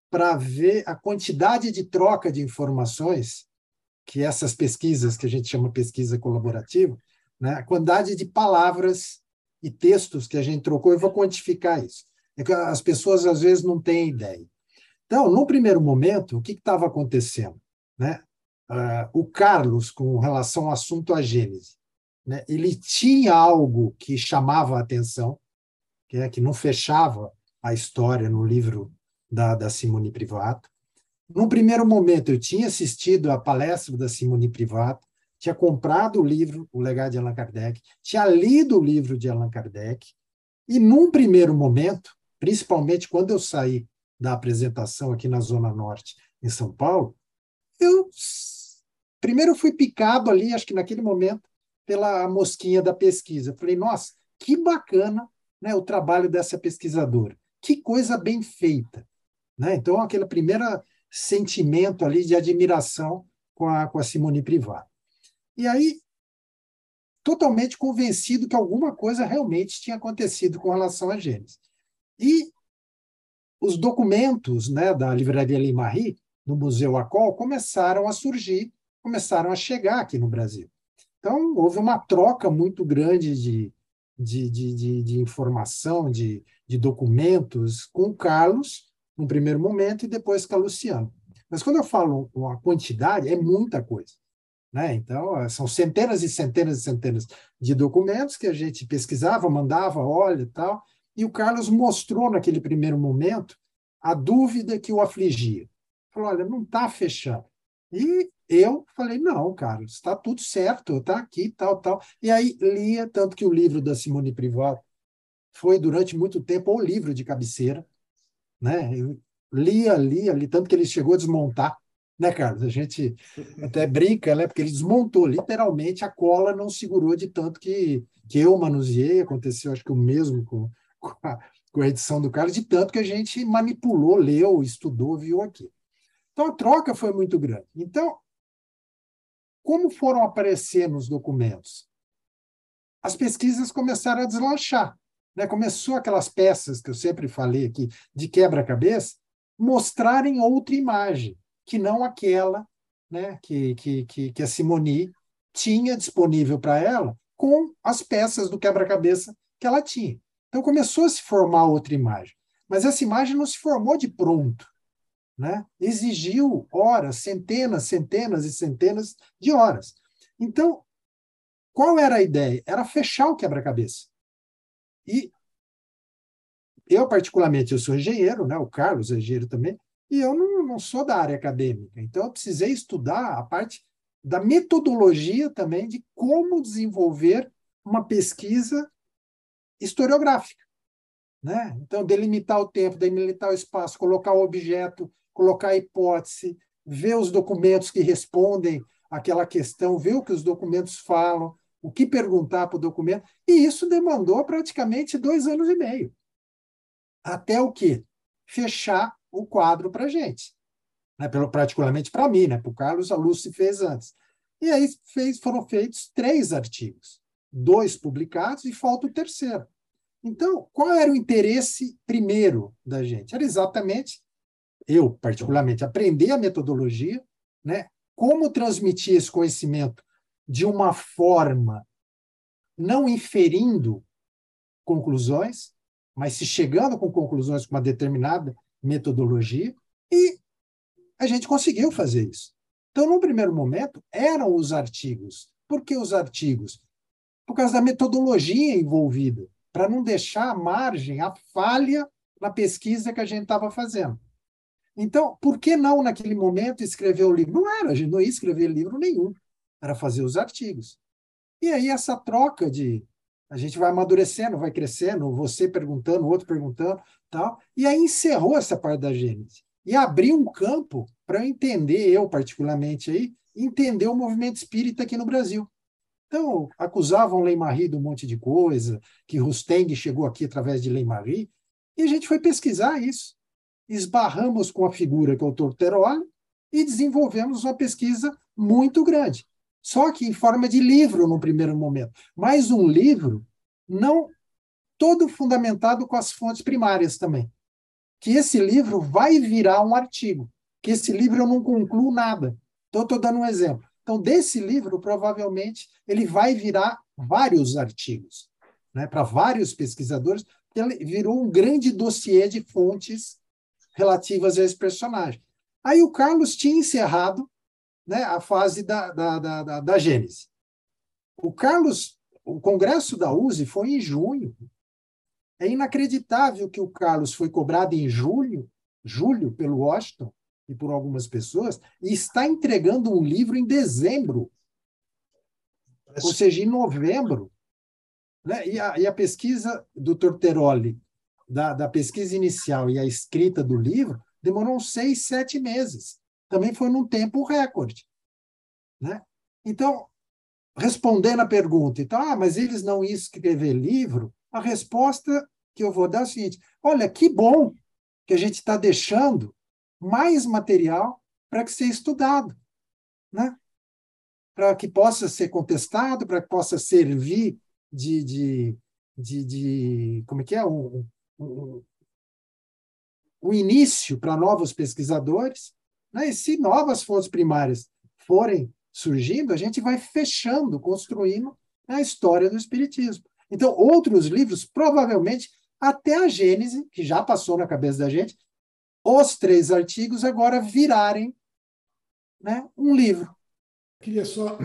para ver a quantidade de troca de informações que essas pesquisas, que a gente chama pesquisa colaborativa, né? A quantidade de palavras e textos que a gente trocou, eu vou quantificar isso. É que as pessoas, às vezes, não têm ideia. Então, num primeiro momento, o que estava acontecendo? Né? Uh, o Carlos, com relação ao assunto A Gênese, né, ele tinha algo que chamava a atenção, que, é, que não fechava a história no livro da, da Simoni Privato. Num primeiro momento, eu tinha assistido à palestra da Simoni Privato, tinha comprado o livro, O Legado de Allan Kardec, tinha lido o livro de Allan Kardec, e num primeiro momento, principalmente quando eu saí da apresentação aqui na Zona Norte, em São Paulo, eu primeiro eu fui picado ali, acho que naquele momento, pela mosquinha da pesquisa. Eu falei, nossa, que bacana, né, o trabalho dessa pesquisadora. Que coisa bem feita. Né? Então, aquele primeiro sentimento ali de admiração com a, com a Simoni Privato. E aí, totalmente convencido que alguma coisa realmente tinha acontecido com relação a Gênesis. E os documentos, né, da livraria Leymarie, no Museu A C O L, começaram a surgir, começaram a chegar aqui no Brasil. Então, houve uma troca muito grande de, de, de, de, de informação, de, de documentos com o Carlos, no primeiro momento, e depois com a Luciana. Mas quando eu falo a quantidade, é muita coisa. Né? Então, são centenas e centenas e centenas de documentos que a gente pesquisava, mandava, olha e tal, e o Carlos mostrou naquele primeiro momento a dúvida que o afligia. Falou, olha, não está fechando. E eu falei, não, Carlos, está tudo certo, está aqui, tal, tal. E aí lia, tanto que o livro da Simoni Privato foi, durante muito tempo, o livro de cabeceira. Né? Eu lia, lia, lia, tanto que ele chegou a desmontar. Né, Carlos? A gente até brinca, né? Porque ele desmontou, literalmente, a cola não segurou de tanto que, que eu manuseei, aconteceu, acho que o mesmo com, com, a, com a edição do Carlos, de tanto que a gente manipulou, leu, estudou, viu aqui. Então, a troca foi muito grande. Então, como foram aparecer nos documentos? As pesquisas começaram a deslanchar. Né? Começou aquelas peças que eu sempre falei aqui, de quebra-cabeça, mostrarem outra imagem, que não aquela, né, que, que, que, que a Simoni tinha disponível para ela, com as peças do quebra-cabeça que ela tinha. Então, começou a se formar outra imagem. Mas essa imagem não se formou de pronto. Né? Exigiu horas, centenas, centenas e centenas de horas. Então, qual era a ideia? Era fechar o quebra-cabeça. E eu, particularmente, eu sou engenheiro, né? O Carlos é engenheiro também, e eu não, não sou da área acadêmica. Então, eu precisei estudar a parte da metodologia também de como desenvolver uma pesquisa historiográfica, né? Então, delimitar o tempo, delimitar o espaço, colocar o objeto, colocar a hipótese, ver os documentos que respondem àquela questão, ver o que os documentos falam, o que perguntar para o documento. E isso demandou praticamente dois anos e meio. Até o quê? Fechar o quadro para a gente. Né? Pelo, particularmente para mim, né? Para o Carlos, a Lúcia fez antes. E aí fez, foram feitos três artigos, dois publicados e falta o terceiro. Então, qual era o interesse primeiro da gente? Era exatamente, eu particularmente, aprender a metodologia, né? Como transmitir esse conhecimento de uma forma não inferindo conclusões, mas se chegando com conclusões com uma determinada metodologia, e a gente conseguiu fazer isso. Então, no primeiro momento, eram os artigos. Por que os artigos? Por causa da metodologia envolvida, para não deixar à margem a falha na pesquisa que a gente estava fazendo. Então, por que não, naquele momento, escrever o livro? Não era, a gente não ia escrever livro nenhum, era fazer os artigos. E aí, essa troca de... A gente vai amadurecendo, vai crescendo, você perguntando, o outro perguntando, tal. E aí encerrou essa parte da Gênese. E abriu um campo para eu entender, eu particularmente, aí, entender o movimento espírita aqui no Brasil. Então, acusavam Leymarie de um monte de coisa, que Roustaing chegou aqui através de Leymarie, e a gente foi pesquisar isso. Esbarramos com a figura que é o Torteroli e desenvolvemos uma pesquisa muito grande. Só que em forma de livro, no primeiro momento. Mas um livro não todo fundamentado com as fontes primárias também. Que esse livro vai virar um artigo. Que esse livro eu não concluo nada. Então, estou dando um exemplo. Então, desse livro, provavelmente, ele vai virar vários artigos, né, para vários pesquisadores, porque ele virou um grande dossiê de fontes relativas a esse personagem. Aí o Carlos tinha encerrado, né, a fase da, da, da, da, da Gênese. O Carlos, o congresso da U Z I foi em junho. É inacreditável que o Carlos foi cobrado em julho, julho pelo Washington e por algumas pessoas, e está entregando um livro em dezembro, ou seja, em novembro. Né? E, a, e a pesquisa do Torteroli, da, da pesquisa inicial e a escrita do livro, demorou seis, sete meses. Também foi num tempo recorde, né? Então, respondendo a pergunta, então, ah, mas eles não iam escrever livro, a resposta que eu vou dar é a seguinte: olha, que bom que a gente está deixando mais material para que seja estudado, né? Para que possa ser contestado, para que possa servir de, de, de, de como é que é? Um, um, um início para novos pesquisadores. E se novas fontes primárias forem surgindo, a gente vai fechando, construindo a história do Espiritismo. Então, outros livros, provavelmente, até a Gênese, que já passou na cabeça da gente, os três artigos agora virarem, né, um livro. Queria só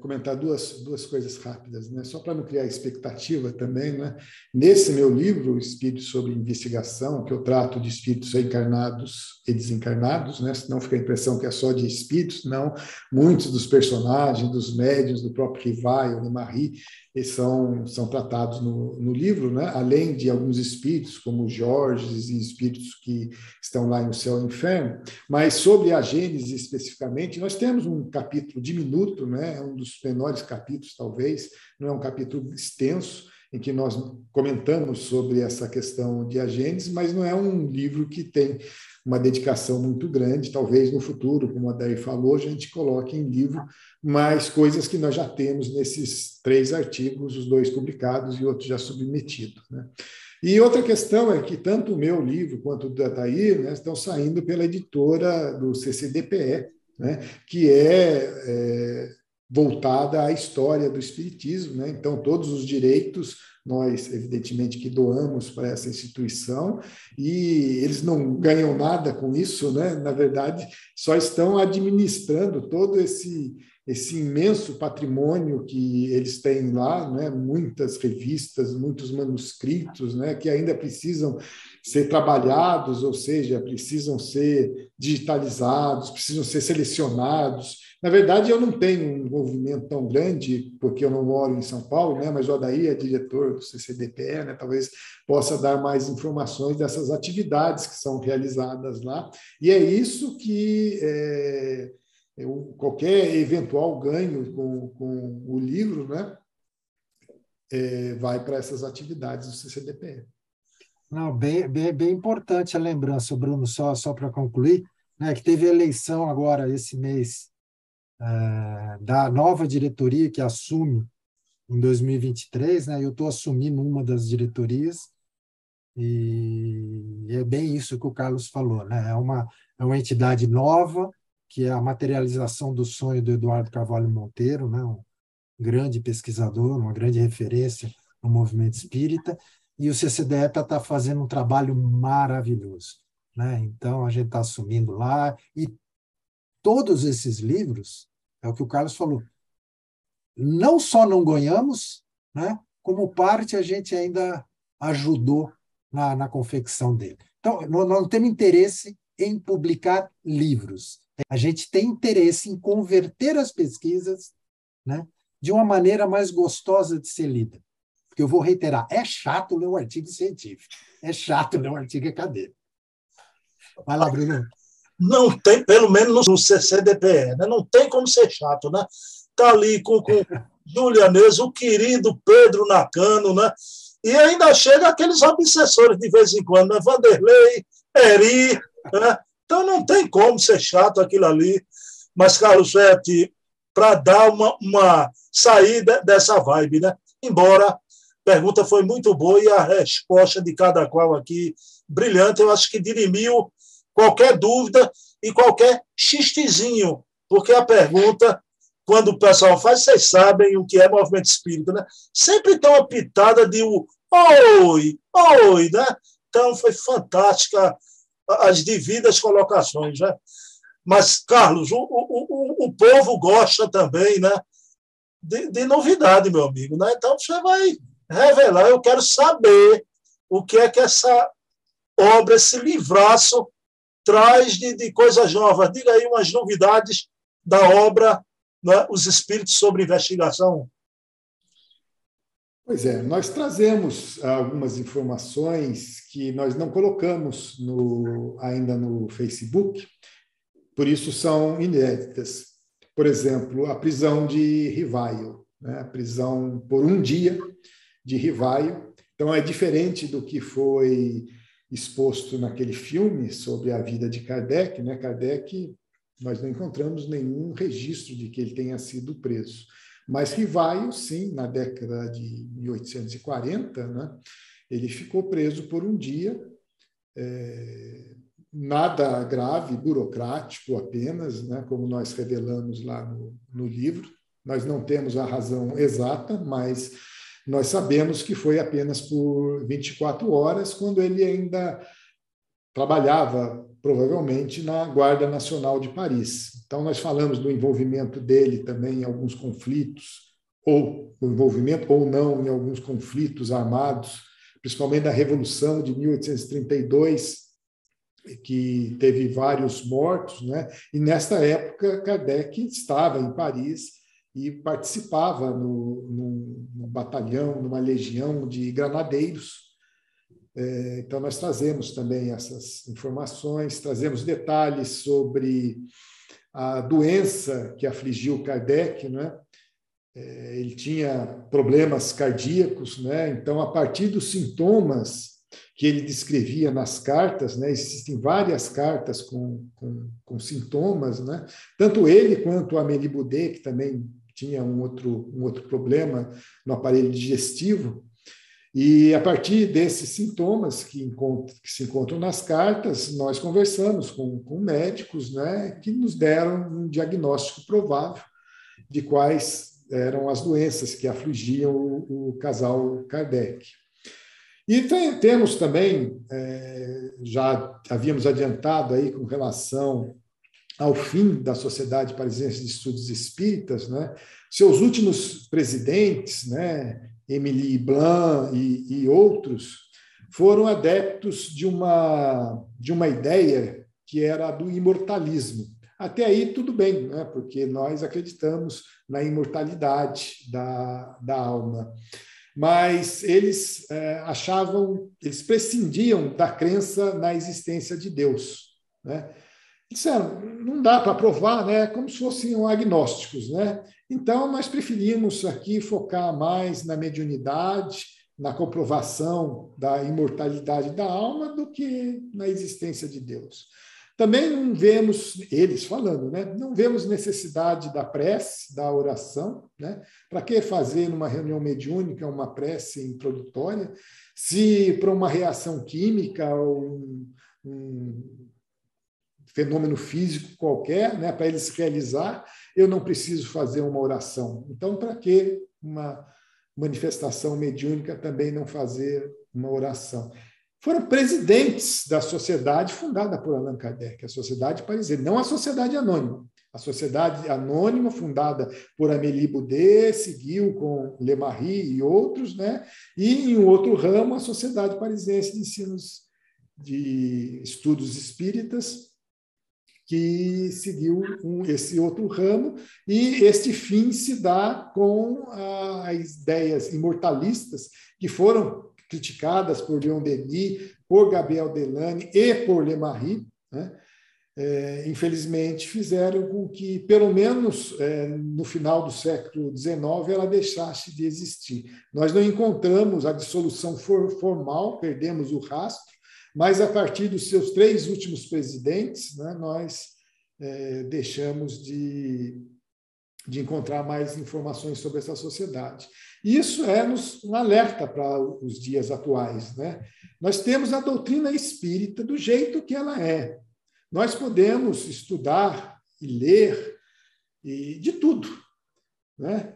comentar duas, duas coisas rápidas, né? Só para não criar expectativa também, né? Nesse meu livro, Espírito sobre Investigação, que eu trato de espíritos encarnados e desencarnados, né? Senão fica a impressão que é só de espíritos, não. Muitos dos personagens, dos médiuns, do próprio Rivail, Leymarie, são, são tratados no, no livro, né? Além de alguns espíritos, como Jorges e espíritos que estão lá no Céu e o Inferno. Mas sobre a Gênese especificamente, nós temos um capítulo diminuto, né? É um dos menores capítulos, talvez, não é um capítulo extenso, em que nós comentamos sobre essa questão de A Gênese, mas não é um livro que tem uma dedicação muito grande. Talvez no futuro, como a Adair falou, a gente coloque em livro mais coisas que nós já temos nesses três artigos, os dois publicados e outro já submetido, né? E outra questão é que tanto o meu livro quanto o da Adair, né, estão saindo pela editora do C C D P E, né, que é... é voltada à história do Espiritismo, né? Então, todos os direitos nós, evidentemente, que doamos para essa instituição, e eles não ganham nada com isso, né? Na verdade, só estão administrando todo esse... esse imenso patrimônio que eles têm lá, né? Muitas revistas, muitos manuscritos, né? Que ainda precisam ser trabalhados, ou seja, precisam ser digitalizados, precisam ser selecionados. Na verdade, eu não tenho um envolvimento tão grande, porque eu não moro em São Paulo, né? Mas o Adair é diretor do C C D P E, né? Talvez possa dar mais informações dessas atividades que são realizadas lá. E é isso que... É... Eu, qualquer eventual ganho com, com o livro, né, é, vai para essas atividades do C C D P E. Não, bem, bem, bem importante a lembrança, Bruno, só, só para concluir, né, que teve eleição agora esse mês é, da nova diretoria que assume em dois mil e vinte e três, né, eu estou assumindo uma das diretorias, e é bem isso que o Carlos falou, né, é uma, é uma entidade nova, que é a materialização do sonho do Eduardo Carvalho Monteiro, né? Um grande pesquisador, uma grande referência no movimento espírita, e o C C D E P está fazendo um trabalho maravilhoso, né? Então, a gente está assumindo lá, e todos esses livros, é o que o Carlos falou, não só não ganhamos, né? Como parte a gente ainda ajudou na, na confecção dele. Então, nós não temos interesse em publicar livros. A gente tem interesse em converter as pesquisas, né, de uma maneira mais gostosa de ser lida. Porque eu vou reiterar, é chato ler um artigo científico, é chato ler um artigo acadêmico. Vai lá, Bruno. Não tem, pelo menos no C C D P E, né? Não tem como ser chato, né? Está ali com, com Julianês, o querido Pedro Nakano, né? E ainda chega aqueles obsessores de vez em quando, né? Vanderlei, Eri, né? Então, não tem como ser chato aquilo ali. Mas, Carlos Seth, para dar uma, uma saída dessa vibe, né? Embora a pergunta foi muito boa e a resposta de cada qual aqui, brilhante, eu acho que dirimiu qualquer dúvida e qualquer xistezinho. Porque a pergunta, quando o pessoal faz, vocês sabem o que é movimento espírita, né? Sempre tem uma pitada de um, oi, oi, né? Então, foi fantástica as devidas colocações, né? Mas, Carlos, o, o, o, o povo gosta também, né, de, de novidade, meu amigo, né? Então, você vai revelar. Eu quero saber o que é que essa obra, esse livraço, traz de, de coisas novas. Diga aí umas novidades da obra, né, Os Espíritos sobre Investigação. Pois é, nós trazemos algumas informações que nós não colocamos no, ainda no Facebook, por isso são inéditas. Por exemplo, a prisão de Rivail, né? A prisão por um dia de Rivail. Então, é diferente do que foi exposto naquele filme sobre a vida de Kardec, né? Kardec, nós não encontramos nenhum registro de que ele tenha sido preso. Mas Rivail, sim, na década de mil oitocentos e quarenta, né, ele ficou preso por um dia, é, nada grave, burocrático apenas, né, como nós revelamos lá no, no livro. Nós não temos a razão exata, mas nós sabemos que foi apenas por vinte e quatro horas, quando ele ainda trabalhava, provavelmente, na Guarda Nacional de Paris. Então, nós falamos do envolvimento dele também em alguns conflitos, ou o envolvimento ou não em alguns conflitos armados, principalmente na Revolução de mil oitocentos e trinta e dois, que teve vários mortos, né? E, nesta época, Kardec estava em Paris e participava no, num batalhão, numa legião de granadeiros. Então, nós trazemos também essas informações, trazemos detalhes sobre a doença que afligiu Kardec, né? Ele tinha problemas cardíacos, né? Então, a partir dos sintomas que ele descrevia nas cartas, né? Existem várias cartas com, com, com sintomas, né? Tanto ele quanto a Amélie Boudet, que também tinha um outro, um outro problema no aparelho digestivo. E, a partir desses sintomas que, encontro, que se encontram nas cartas, nós conversamos com, com médicos, né, que nos deram um diagnóstico provável de quais eram as doenças que afligiam o, o casal Kardec. E tem, temos também, é, já havíamos adiantado aí com relação ao fim da Sociedade Parisiense de Estudos Espíritas, né? Seus últimos presidentes, né? Émile Blanc e, e outros, foram adeptos de uma, de uma ideia que era a do imortalismo. Até aí tudo bem, né? Porque nós acreditamos na imortalidade da, da alma. Mas eles eh, achavam, eles prescindiam da crença na existência de Deus, né? Disseram, não dá para provar, né? Como se fossem agnósticos, né? Então, nós preferimos aqui focar mais na mediunidade, na comprovação da imortalidade da alma do que na existência de Deus. Também não vemos, eles falando, né? Não vemos necessidade da prece, da oração, né? Para que fazer uma reunião mediúnica uma prece introdutória? Se para uma reação química ou um, um fenômeno físico qualquer, né? Para eles realizar, eu não preciso fazer uma oração. Então, para que uma manifestação mediúnica também não fazer uma oração? Foram presidentes da sociedade fundada por Allan Kardec, a Sociedade Parisiense, não a Sociedade Anônima. A Sociedade Anônima, fundada por Amélie Boudet, seguiu com Leymarie e outros, né? E em outro ramo, a Sociedade Parisiense de Ensinos de Estudos Espíritas, que seguiu esse outro ramo, e este fim se dá com as ideias imortalistas que foram criticadas por Leon Denis, por Gabriel Delany e por Leymarie, né? É, infelizmente, fizeram com que, pelo menos é, no final do século dezenove, ela deixasse de existir. Nós não encontramos a dissolução for, formal, perdemos o rastro, mas a partir dos seus três últimos presidentes, né, nós é, deixamos de, de encontrar mais informações sobre essa sociedade. Isso é nos, um alerta para os dias atuais, né? Nós temos a doutrina espírita do jeito que ela é. Nós podemos estudar e ler e de tudo, né?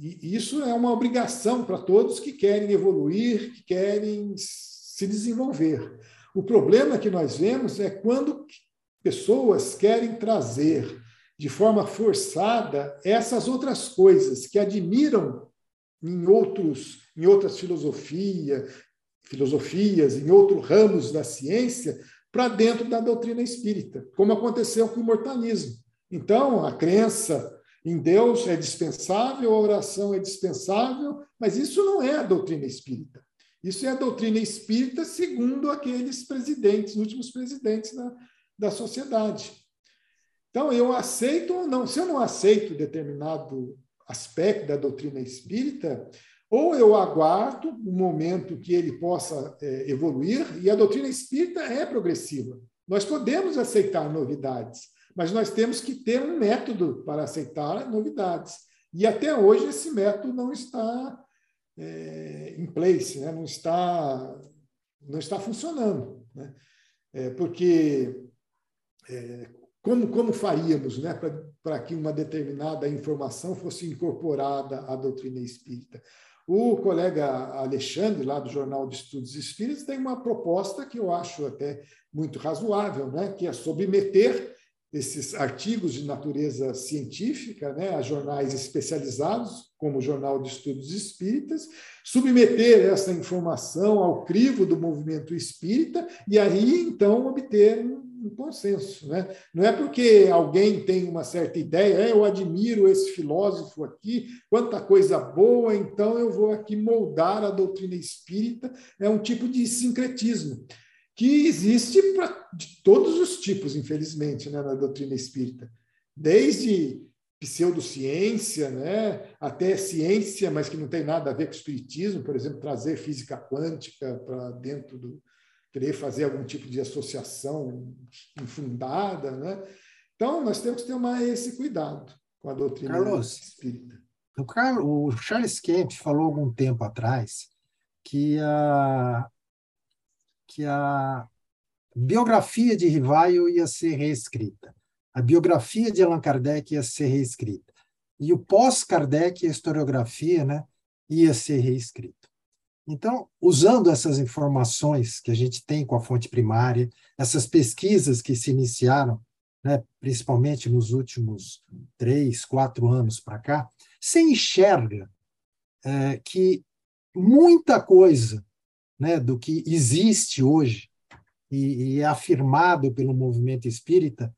E isso é uma obrigação para todos que querem evoluir, que querem se desenvolver. O problema que nós vemos é quando pessoas querem trazer de forma forçada essas outras coisas que admiram em, outros, em outras filosofia, filosofias, em outros ramos da ciência, para dentro da doutrina espírita, como aconteceu com o mortalismo. Então, a crença em Deus é dispensável, a oração é dispensável, mas isso não é a doutrina espírita. Isso é a doutrina espírita segundo aqueles presidentes, últimos presidentes da, da sociedade. Então, eu aceito ou não? Se eu não aceito determinado aspecto da doutrina espírita, ou eu aguardo um momento que ele possa é, evoluir, e a doutrina espírita é progressiva. Nós podemos aceitar novidades, mas nós temos que ter um método para aceitar novidades. E até hoje esse método não está é, in place, né? não, está, não está funcionando, né? É, porque... É, Como, como faríamos, né, para que uma determinada informação fosse incorporada à doutrina espírita? O colega Alexandre, lá do Jornal de Estudos Espíritas, tem uma proposta que eu acho até muito razoável, né, que é submeter esses artigos de natureza científica, né, a jornais especializados, como o Jornal de Estudos Espíritas, submeter essa informação ao crivo do movimento espírita e aí, então, obter um um consenso, né? Não é porque alguém tem uma certa ideia, eu admiro esse filósofo aqui, quanta coisa boa, então eu vou aqui moldar a doutrina espírita. É um tipo de sincretismo que existe pra, de todos os tipos, infelizmente, né, na doutrina espírita, desde pseudociência, né, até ciência, mas que não tem nada a ver com o espiritismo, por exemplo, trazer física quântica para dentro do querer fazer algum tipo de associação infundada, né? Então, nós temos que tomar esse cuidado com a doutrina Carlos, espírita. O, Carlos, o Charles Kempf falou algum tempo atrás que a, que a biografia de Rivail ia ser reescrita, a biografia de Allan Kardec ia ser reescrita. E o pós-Kardec, a historiografia, né, ia ser reescrita. Então, usando essas informações que a gente tem com a fonte primária, essas pesquisas que se iniciaram, né, principalmente nos últimos três, quatro anos para cá, se enxerga é, que muita coisa, né, do que existe hoje e, e é afirmado pelo movimento espírita,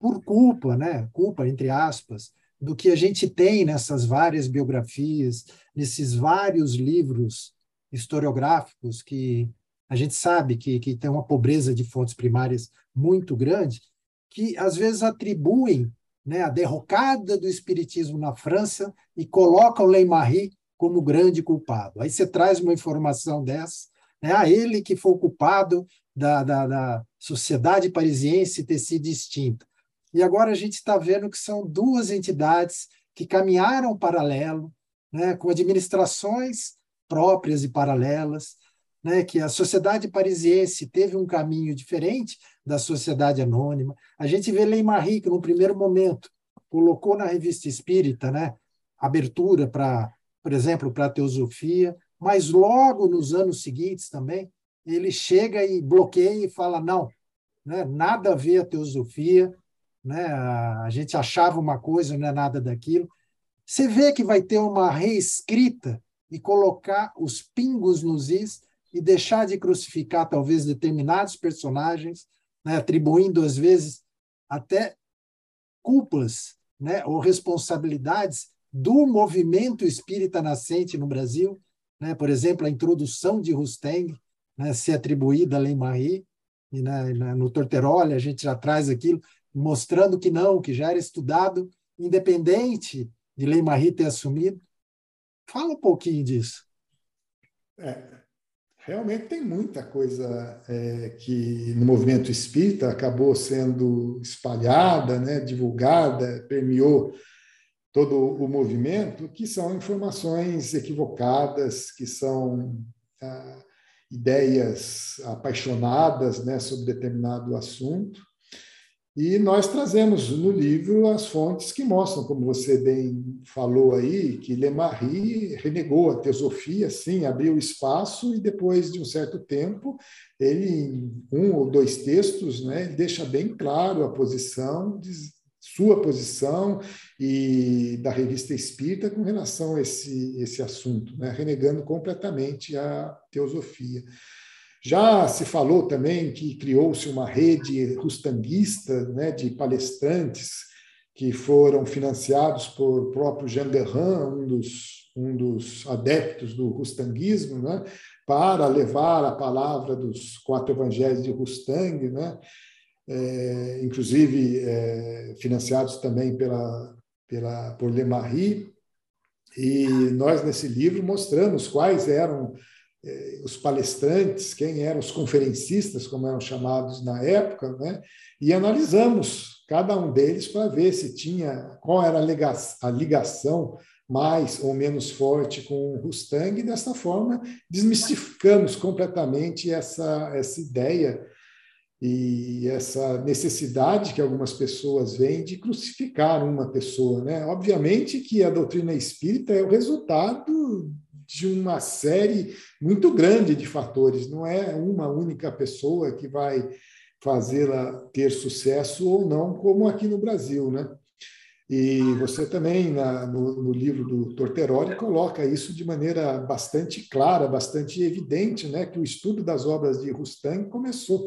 por culpa, né, culpa entre aspas, do que a gente tem nessas várias biografias, nesses vários livros historiográficos que a gente sabe que, que tem uma pobreza de fontes primárias muito grande, que às vezes atribuem, né, a derrocada do espiritismo na França e colocam Leymarie como grande culpado. Aí você traz uma informação dessa, né, a ele que foi o culpado da, da, da Sociedade Parisiense ter sido extinta. E agora a gente está vendo que são duas entidades que caminharam paralelo, né, com administrações próprias e paralelas, né, que a Sociedade Parisiense teve um caminho diferente da Sociedade Anônima. A gente vê Leymarie, que no primeiro momento colocou na Revista Espírita, né, abertura para, por exemplo, para a teosofia, mas logo nos anos seguintes também ele chega e bloqueia e fala não, né, nada a ver a teosofia, né? A gente achava uma coisa, não é nada daquilo. Você vê que vai ter uma reescrita e colocar os pingos nos is e deixar de crucificar, talvez, determinados personagens, né? Atribuindo, às vezes, até culpas, né? Ou responsabilidades do movimento espírita nascente no Brasil, né? Por exemplo, a introdução de Roustaing, né? Ser atribuída a Leymarie, e na, na, no Torteroli a gente já traz aquilo, mostrando que não, que já era estudado, independente de Leymarie ter assumido. Fala um pouquinho disso. É, realmente tem muita coisa é, que no movimento espírita acabou sendo espalhada, né, divulgada, permeou todo o movimento, que são informações equivocadas, que são ah, ideias apaixonadas, né, sobre determinado assunto. E nós trazemos no livro as fontes que mostram, como você bem falou aí, que Leymarie renegou a teosofia, sim, abriu espaço e depois de um certo tempo, ele, em um ou dois textos, né, deixa bem claro a posição, sua posição e da Revista Espírita com relação a esse, esse assunto, né, renegando completamente a teosofia. Já se falou também que criou-se uma rede rustanguista, né, de palestrantes que foram financiados por próprio Jean Guérin, um dos, um dos adeptos do rustanguismo, né, para levar a palavra dos quatro evangelhos de Roustaing, né, é, inclusive é, financiados também pela, pela, por Leymarie. E nós, nesse livro, mostramos quais eram os palestrantes, quem eram os conferencistas, como eram chamados na época, né? E analisamos cada um deles para ver se tinha, qual era a ligação mais ou menos forte com o Roustaing, e dessa forma desmistificamos completamente essa, essa ideia e essa necessidade que algumas pessoas veem de crucificar uma pessoa, né? Obviamente que a doutrina espírita é o resultado de uma série muito grande de fatores. Não é uma única pessoa que vai fazê-la ter sucesso ou não, como aqui no Brasil, né? E você também, na, no, no livro do Torteroli, coloca isso de maneira bastante clara, bastante evidente, né? Que o estudo das obras de Roustaing começou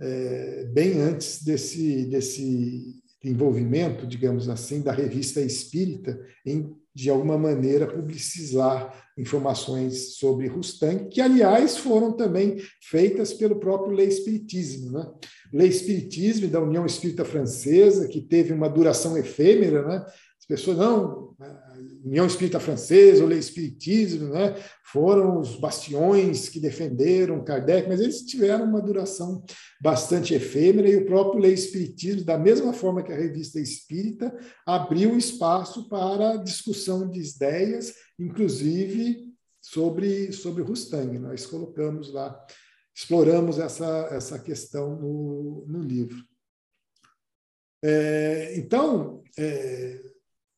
é, bem antes desse, desse envolvimento, digamos assim, da Revista Espírita em, de alguma maneira, publicizar informações sobre Roustaing, que, aliás, foram também feitas pelo próprio L'Espiritisme, né? L'Espiritisme, da União Espírita Francesa, que teve uma duração efêmera, né? As pessoas, não, União Espírita Francesa, o L'Espiritisme, né? Foram os bastiões que defenderam Kardec, mas eles tiveram uma duração bastante efêmera, e o próprio L'Espiritismo, da mesma forma que a Revista Espírita, abriu espaço para discussão de ideias, inclusive sobre, sobre Roustaing. Nós colocamos lá, exploramos essa, essa questão no, no livro. É, então, é,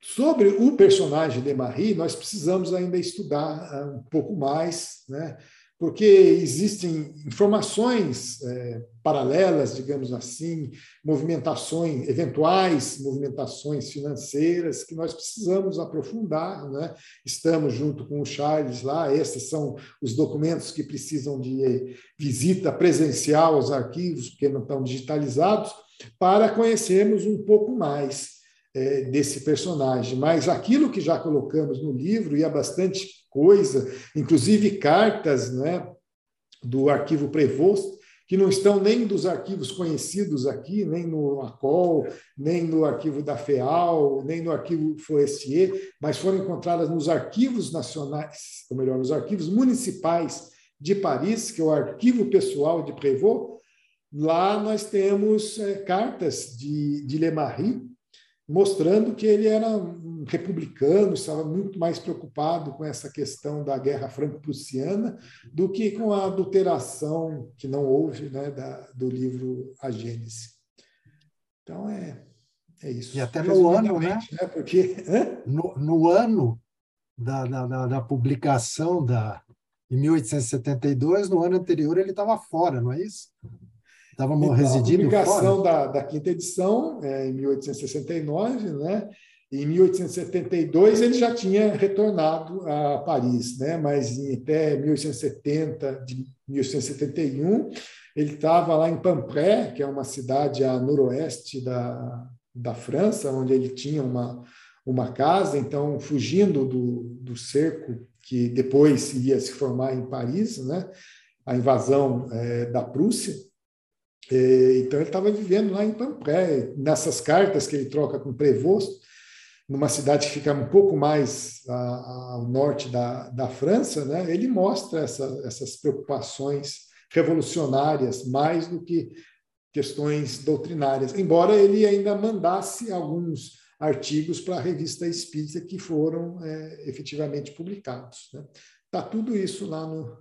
Sobre o personagem de Marie, nós precisamos ainda estudar um pouco mais, né? Porque existem informações é, paralelas, digamos assim, movimentações, eventuais movimentações financeiras que nós precisamos aprofundar, né? Estamos junto com o Charles lá, esses são os documentos que precisam de visita presencial aos arquivos, porque não estão digitalizados, para conhecermos um pouco mais desse personagem, mas aquilo que já colocamos no livro, e há bastante coisa, inclusive cartas, né, do arquivo Prevost, que não estão nem dos arquivos conhecidos aqui, nem no A C O L, nem no arquivo da FEAL, nem no arquivo Forestier, mas foram encontradas nos arquivos nacionais, ou melhor, nos arquivos municipais de Paris, que é o arquivo pessoal de Prevost. Lá nós temos é, cartas de, de Leymarie, mostrando que ele era um republicano, estava muito mais preocupado com essa questão da guerra franco-prussiana do que com a adulteração que não houve, né, da, do livro A Gênese. Então, é, é isso. E até no ano, né? né? Porque, no, no ano da, da, da publicação, da, em mil oitocentos e setenta e dois, no ano anterior ele estava fora, não é isso? Estava então, residindo fora. A publicação da, da quinta edição, é, em mil oitocentos e sessenta e nove, né? Em mil oitocentos e setenta e dois ele já tinha retornado a Paris, né? Mas em, até mil oitocentos e setenta, de mil oitocentos e setenta e um, ele estava lá em Pampré, que é uma cidade a noroeste da, da França, onde ele tinha uma, uma casa, então fugindo do, do cerco que depois ia se formar em Paris, né? A invasão é, da Prússia. Então, ele estava vivendo lá em Pampré, nessas cartas que ele troca com o Prevost, numa cidade que fica um pouco mais ao norte da, da França, né? Ele mostra essa, essas preocupações revolucionárias mais do que questões doutrinárias, embora ele ainda mandasse alguns artigos para a Revista Espírita que foram é, efetivamente publicados, né? Tá tudo isso lá no,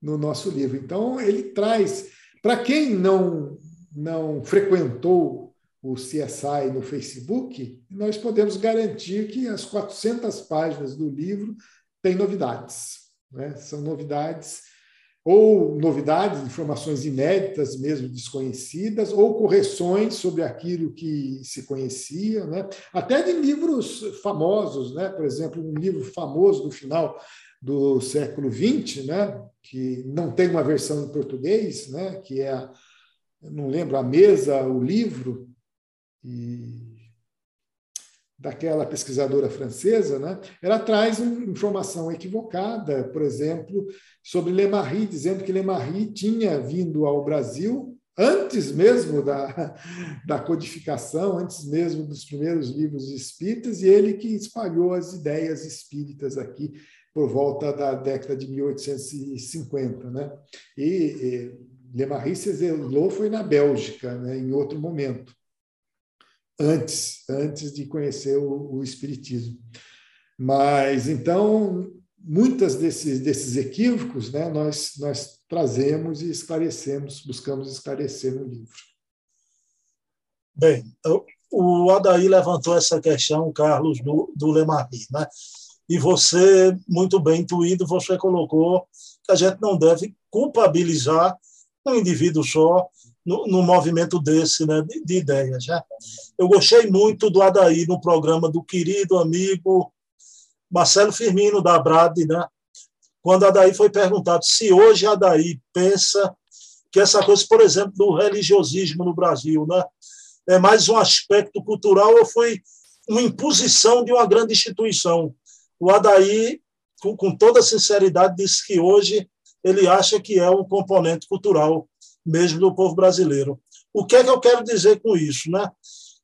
no nosso livro. Então, ele traz... Para quem não, não frequentou o C S I no Facebook, nós podemos garantir que as quatrocentas páginas do livro têm novidades, né? São novidades, ou novidades, informações inéditas, mesmo desconhecidas, ou correções sobre aquilo que se conhecia, né? Até de livros famosos, né? Por exemplo, um livro famoso do final do século vinte, né? Que não tem uma versão em português, né? Que é, a, não lembro, a mesa, o livro, e daquela pesquisadora francesa, né? Ela traz um, informação equivocada, por exemplo, sobre Leymarie, dizendo que Leymarie tinha vindo ao Brasil antes mesmo da, da codificação, antes mesmo dos primeiros livros espíritas, e ele que espalhou as ideias espíritas aqui, por volta da década de mil oitocentos e cinquenta, né? E, e Leymarie se exilou foi na Bélgica, né? Em outro momento, antes, antes de conhecer o, o espiritismo. Mas então muitas desses desses equívocos, né? Nós nós trazemos e esclarecemos, buscamos esclarecer no livro. Bem, o Adair levantou essa questão, Carlos, do, do Leymarie, né? E você, muito bem intuído, você colocou que a gente não deve culpabilizar um indivíduo só no, no movimento desse, né, de, de ideias. Né? Eu gostei muito do Adair no programa do querido amigo Marcelo Firmino, da Abrad, né? Quando Adair foi perguntado se hoje Adair pensa que essa coisa, por exemplo, do religiosismo no Brasil, né, é mais um aspecto cultural ou foi uma imposição de uma grande instituição. O Adair, com toda sinceridade, disse que hoje ele acha que é um componente cultural mesmo do povo brasileiro. O que é que eu quero dizer com isso, né?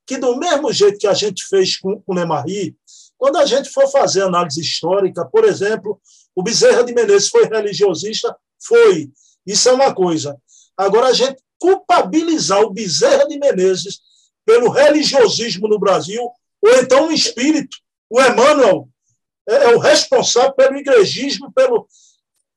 Que do mesmo jeito que a gente fez com o Leymarie, quando a gente for fazer análise histórica, por exemplo, o Bezerra de Menezes foi religiosista? Foi. Isso é uma coisa. Agora, a gente culpabilizar o Bezerra de Menezes pelo religiosismo no Brasil, ou então o espírito, o Emmanuel, é o responsável pelo igrejismo, pelo...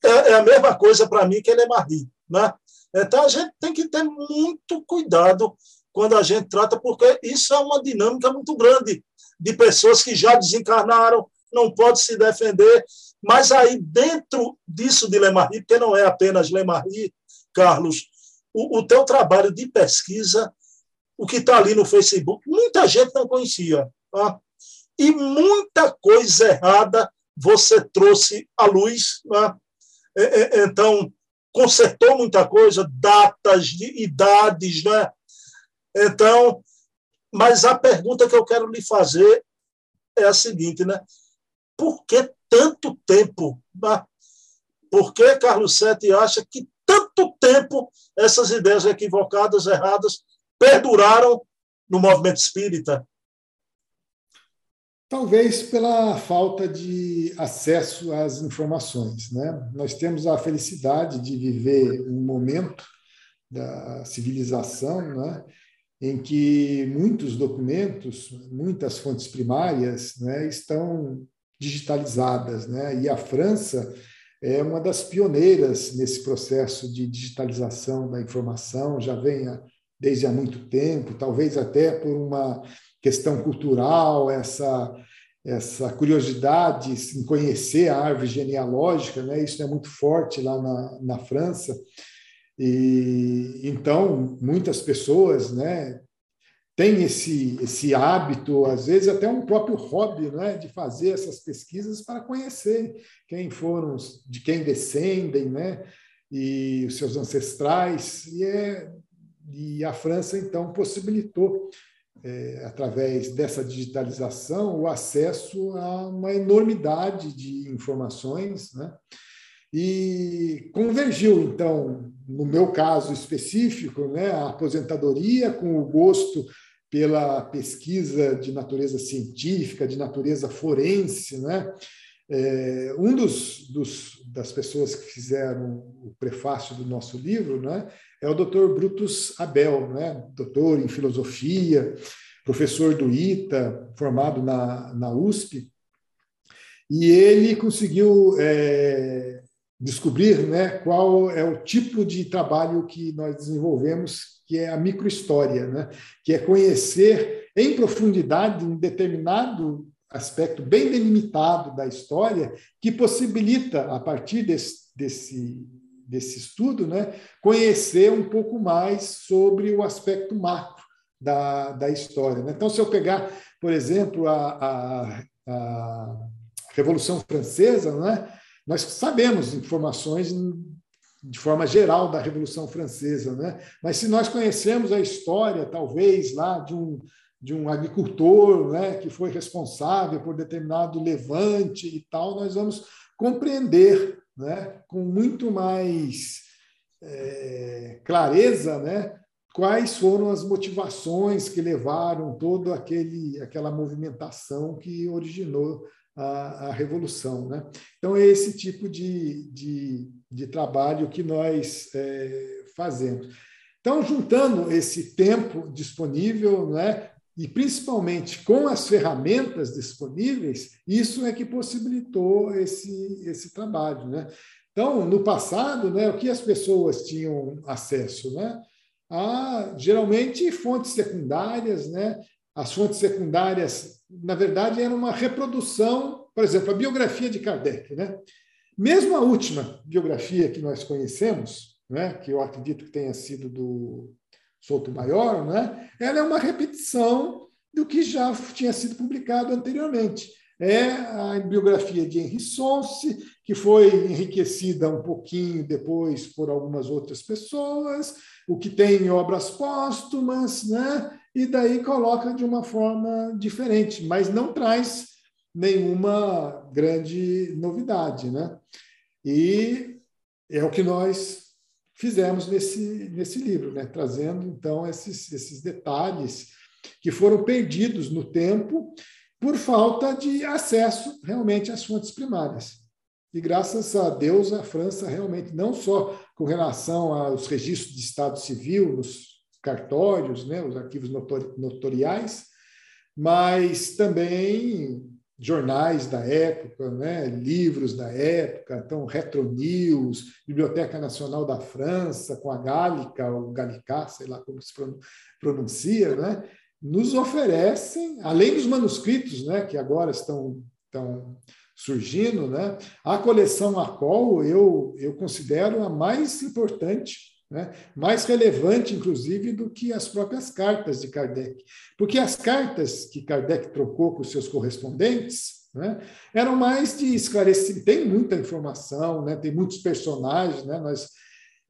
É a mesma coisa para mim que Leymarie, né? Então, a gente tem que ter muito cuidado quando a gente trata, porque isso é uma dinâmica muito grande de pessoas que já desencarnaram, não pode se defender. Mas aí, dentro disso de Leymarie, porque não é apenas Leymarie, Carlos, o, o teu trabalho de pesquisa, o que está ali no Facebook, muita gente não conhecia. Tá? E muita coisa errada você trouxe à luz. Tá? É, é, então, consertou muita coisa, datas, de idades. Né? Então, mas a pergunta que eu quero lhe fazer é a seguinte, né? Por que tanto tempo? Tá? Por que Carlos Seth acha que tanto tempo essas ideias equivocadas, erradas, perduraram no movimento espírita? Talvez pela falta de acesso às informações, né? Nós temos a felicidade de viver um momento da civilização, né, em que muitos documentos, muitas fontes primárias, né, estão digitalizadas, né? E a França é uma das pioneiras nesse processo de digitalização da informação, já vem a desde há muito tempo, talvez até por uma questão cultural, essa, essa curiosidade em conhecer a árvore genealógica, né? Isso é muito forte lá na, na França. E, então, muitas pessoas, né, têm esse, esse hábito, às vezes até um próprio hobby, né, de fazer essas pesquisas para conhecer quem foram, de quem descendem, né, e os seus ancestrais. E é... E a França, então, possibilitou, é, através dessa digitalização, o acesso a uma enormidade de informações, né? E convergiu, então, no meu caso específico, né, a aposentadoria com o gosto pela pesquisa de natureza científica, de natureza forense, né? É, um dos, dos, das pessoas que fizeram o prefácio do nosso livro, né, é o doutor Brutus Abel, né, doutor em filosofia, professor do ITA, formado na, na U S P, e ele conseguiu é, descobrir, né, qual é o tipo de trabalho que nós desenvolvemos, que é a microhistória, né, que é conhecer em profundidade um determinado aspecto bem delimitado da história, que possibilita, a partir desse, desse, desse estudo, né, conhecer um pouco mais sobre o aspecto macro da, da história. Né? Então, se eu pegar, por exemplo, a, a, a Revolução Francesa, né, nós sabemos informações de forma geral da Revolução Francesa, né? Mas se nós conhecermos a história, talvez, lá de um de um agricultor, né, que foi responsável por determinado levante e tal, nós vamos compreender, né, com muito mais é, clareza, né, quais foram as motivações que levaram todo aquele aquela movimentação que originou a, a revolução, né? Então é esse tipo de, de, de trabalho que nós é, fazemos. Então, juntando esse tempo disponível, né, e principalmente com as ferramentas disponíveis, isso é que possibilitou esse, esse trabalho, né? Então, no passado, né, o que as pessoas tinham acesso, né? A, geralmente, fontes secundárias, né? As fontes secundárias, na verdade, eram uma reprodução, por exemplo, a biografia de Kardec, né? Mesmo a última biografia que nós conhecemos, né, que eu acredito que tenha sido do Souto Maior, né? Ela é uma repetição do que já tinha sido publicado anteriormente. É a biografia de Henri Sonce, que foi enriquecida um pouquinho depois por algumas outras pessoas, o que tem em Obras Póstumas, né? E daí coloca de uma forma diferente, mas não traz nenhuma grande novidade, né? E é o que nós fizemos nesse, nesse livro, né? Trazendo, então, esses, esses detalhes que foram perdidos no tempo por falta de acesso, realmente, às fontes primárias. E, graças a Deus, a França, realmente, não só com relação aos registros de Estado Civil, nos cartórios, né, os arquivos notori- notoriais, mas também jornais da época, né, livros da época, então Retronews, Biblioteca Nacional da França, com a Gálica, ou Galicá, sei lá como se pronuncia, né, nos oferecem, além dos manuscritos, né, que agora estão, estão surgindo, né, a coleção A C O L eu, eu considero a mais importante, né, mais relevante, inclusive, do que as próprias cartas de Kardec. Porque as cartas que Kardec trocou com seus correspondentes, né, eram mais de esclarecimento. Tem muita informação, né, tem muitos personagens. Né, nós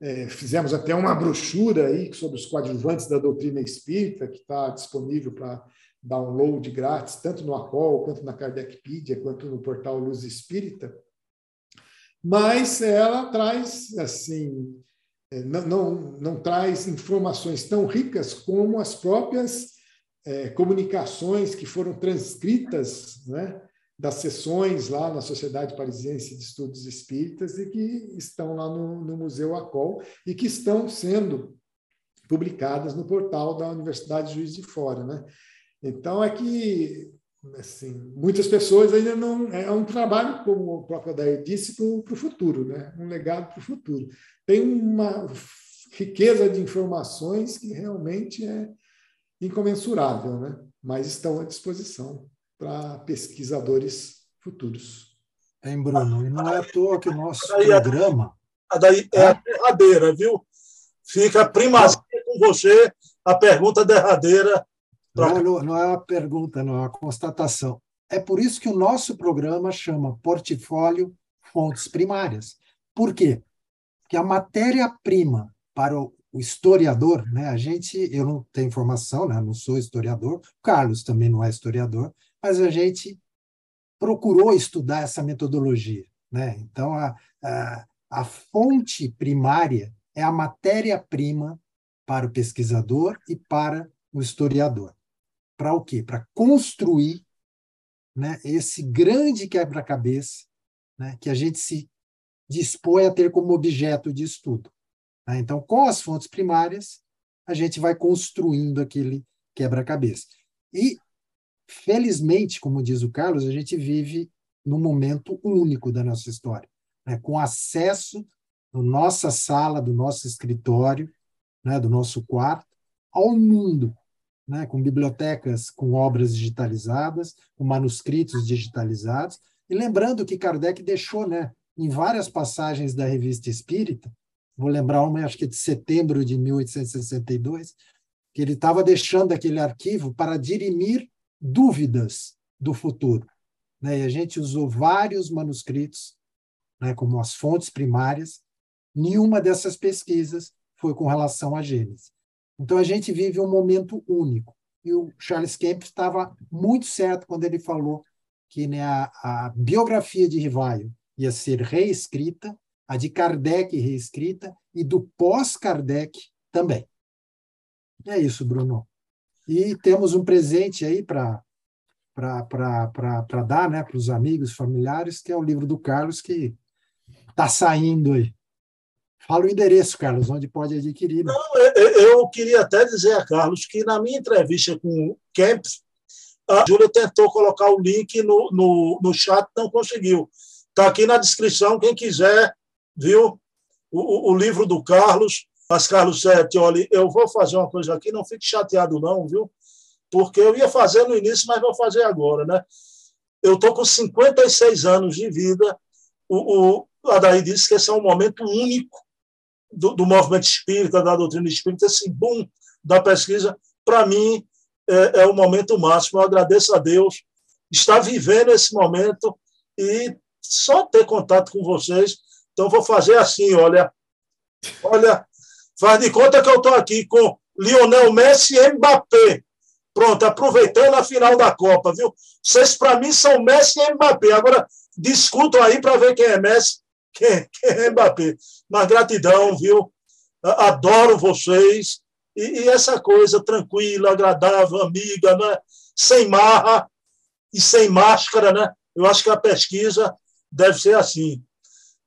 é, fizemos até uma brochura aí sobre os coadjuvantes da doutrina espírita, que está disponível para download grátis, tanto no A C O L, quanto na Kardecpedia, quanto no portal Luz Espírita. Mas ela traz, assim... Não, não, não traz informações tão ricas como as próprias é, comunicações que foram transcritas, né, das sessões lá na Sociedade Parisiense de Estudos Espíritas e que estão lá no, no Museu A C O L e que estão sendo publicadas no portal da Universidade de Juiz de Fora. Né? Então, é que assim, muitas pessoas ainda não... É um trabalho, como o próprio Adair disse, para o futuro, né? Um legado para o futuro. Tem uma riqueza de informações que realmente é incomensurável, né? Mas estão à disposição para pesquisadores futuros. Hein, Bruno? E não é à toa que o nosso a daí, programa... A daí é a derradeira, viu? Fica a primazia com você, a pergunta derradeira. Pra... Não, não é uma pergunta, não, é uma constatação. É por isso que o nosso programa chama Portfólio Fontes Primárias. Por quê? Que a matéria-prima para o historiador, né? A gente, eu não tenho formação, né? Não sou historiador, Carlos também não é historiador, mas a gente procurou estudar essa metodologia, né? Então, a, a, a fonte primária é a matéria-prima para o pesquisador e para o historiador. Para o quê? Para construir, né, esse grande quebra-cabeça, né, que a gente se dispõe a ter como objeto de estudo. Tá? Então, com as fontes primárias, a gente vai construindo aquele quebra-cabeça. E, felizmente, como diz o Carlos, a gente vive num momento único da nossa história, né? Com acesso da nossa sala, do nosso escritório, né? Do nosso quarto, ao mundo, né? Com bibliotecas, com obras digitalizadas, com manuscritos digitalizados. E lembrando que Kardec deixou, né, em várias passagens da Revista Espírita, vou lembrar uma, acho que é de setembro de mil oitocentos e sessenta e dois, que ele estava deixando aquele arquivo para dirimir dúvidas do futuro. Né? E a gente usou vários manuscritos, né, como as fontes primárias, nenhuma dessas pesquisas foi com relação à Gênese. Então, a gente vive um momento único. E o Charles Kempf estava muito certo quando ele falou que, né, a, a biografia de Rivail ia ser reescrita, a de Kardec reescrita, e do pós-Kardec também. É isso, Bruno. E temos um presente aí para dar, né, para os amigos, familiares, que é o livro do Carlos, que está saindo aí. Fala o endereço, Carlos, onde pode adquirir. Não, eu, eu queria até dizer a Carlos que, na minha entrevista com o Kempf, a Júlia tentou colocar o link no, no, no chat, não conseguiu. Está aqui na descrição, quem quiser, viu? O, o, o livro do Carlos. Mas, Carlos Seth, olha, eu vou fazer uma coisa aqui, não fique chateado não, viu? Porque eu ia fazer no início, mas vou fazer agora, né? Eu estou com cinquenta e seis anos de vida. O, o Adair disse que esse é um momento único do, do movimento espírita, da doutrina espírita, esse boom da pesquisa. Para mim, é, é o momento máximo. Eu agradeço a Deus estar vivendo esse momento e só ter contato com vocês. Então, vou fazer assim, olha. Olha, faz de conta que eu estou aqui com Lionel Messi e Mbappé. Pronto, aproveitando a final da Copa, viu? Vocês, para mim, são Messi e Mbappé. Agora, discutam aí para ver quem é Messi, quem, quem é Mbappé. Mas gratidão, viu? Adoro vocês. E, e essa coisa tranquila, agradável, amiga, né? Sem marra e sem máscara, né? Eu acho que a pesquisa deve ser assim.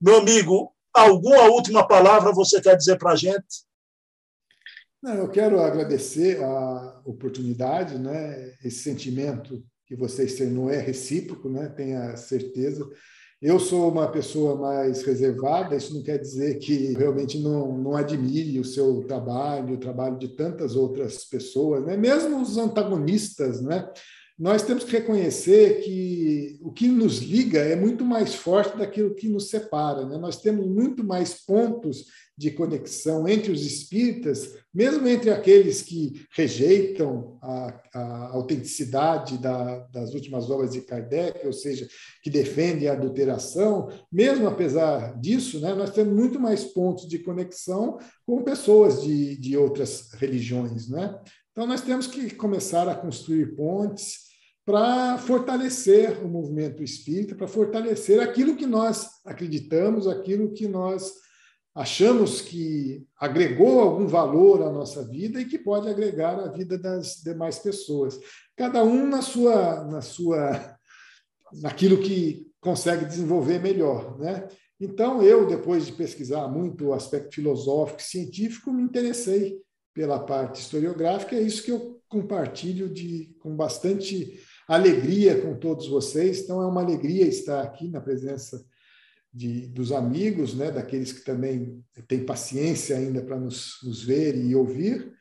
Meu amigo, alguma última palavra você quer dizer para a gente? Não, eu quero agradecer a oportunidade, né? Esse sentimento que vocês não é recíproco, né? Tenha certeza. Eu sou uma pessoa mais reservada, isso não quer dizer que realmente não, não admire o seu trabalho, o trabalho de tantas outras pessoas, né? Mesmo os antagonistas, né? Nós temos que reconhecer que o que nos liga é muito mais forte daquilo que nos separa, né? Nós temos muito mais pontos de conexão entre os espíritas, mesmo entre aqueles que rejeitam a, a autenticidade da, das últimas obras de Kardec, ou seja, que defendem a adulteração, mesmo apesar disso, né, nós temos muito mais pontos de conexão com pessoas de, de outras religiões, né? Então, nós temos que começar a construir pontes para fortalecer o movimento espírita, para fortalecer aquilo que nós acreditamos, aquilo que nós achamos que agregou algum valor à nossa vida e que pode agregar à vida das demais pessoas. Cada um na sua, na sua, naquilo que consegue desenvolver melhor, né? Então, eu, depois de pesquisar muito o aspecto filosófico e científico, me interessei pela parte historiográfica, é isso que eu compartilho de, com bastante alegria com todos vocês. Então, é uma alegria estar aqui na presença de, dos amigos, né, daqueles que também têm paciência ainda para nos, nos ver e ouvir,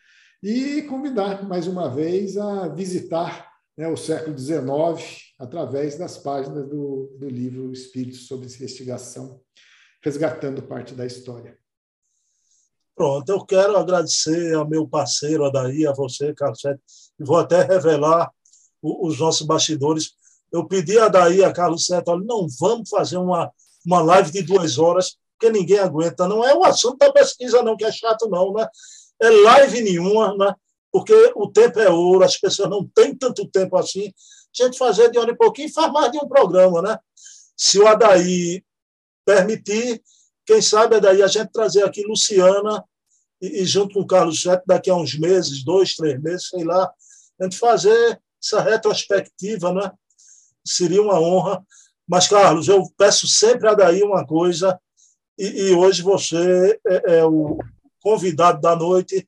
e convidar, mais uma vez, a visitar, né, o século dezenove através das páginas do, do livro Espíritos sobre Investigação, resgatando parte da história. Pronto, eu quero agradecer ao meu parceiro Adair, a você, Carlos Seth, e vou até revelar o, os nossos bastidores. Eu pedi a Adair, a Carlos Seth, olha, não vamos fazer uma, uma live de duas horas, porque ninguém aguenta. Não é o assunto da pesquisa, não, que é chato, não, né? É live nenhuma, né? Porque o tempo é ouro, as pessoas não têm tanto tempo assim. A gente fazer de hora em pouquinho, faz mais de um programa, né? Se o Adair permitir, quem sabe é daí a gente trazer aqui Luciana e, e junto com o Carlos Seth, daqui a uns meses, dois, três meses, sei lá, a gente fazer essa retrospectiva, né? Seria uma honra. Mas, Carlos, eu peço sempre a daí uma coisa, e, e hoje você é, é o convidado da noite.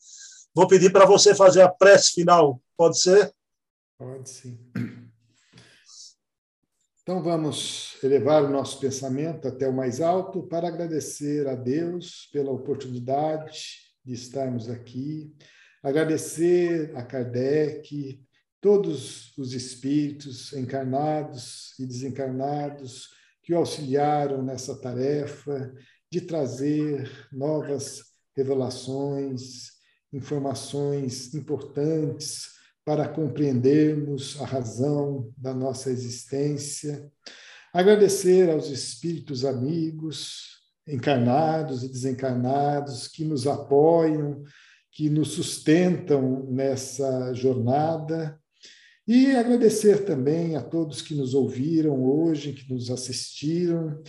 Vou pedir para você fazer a prece final, pode ser? Pode, sim. Então, vamos elevar o nosso pensamento até o mais alto para agradecer a Deus pela oportunidade de estarmos aqui, agradecer a Kardec, todos os espíritos encarnados e desencarnados que o auxiliaram nessa tarefa de trazer novas revelações, informações importantes para compreendermos a razão da nossa existência, agradecer aos espíritos amigos, encarnados e desencarnados, que nos apoiam, que nos sustentam nessa jornada, e agradecer também a todos que nos ouviram hoje, que nos assistiram,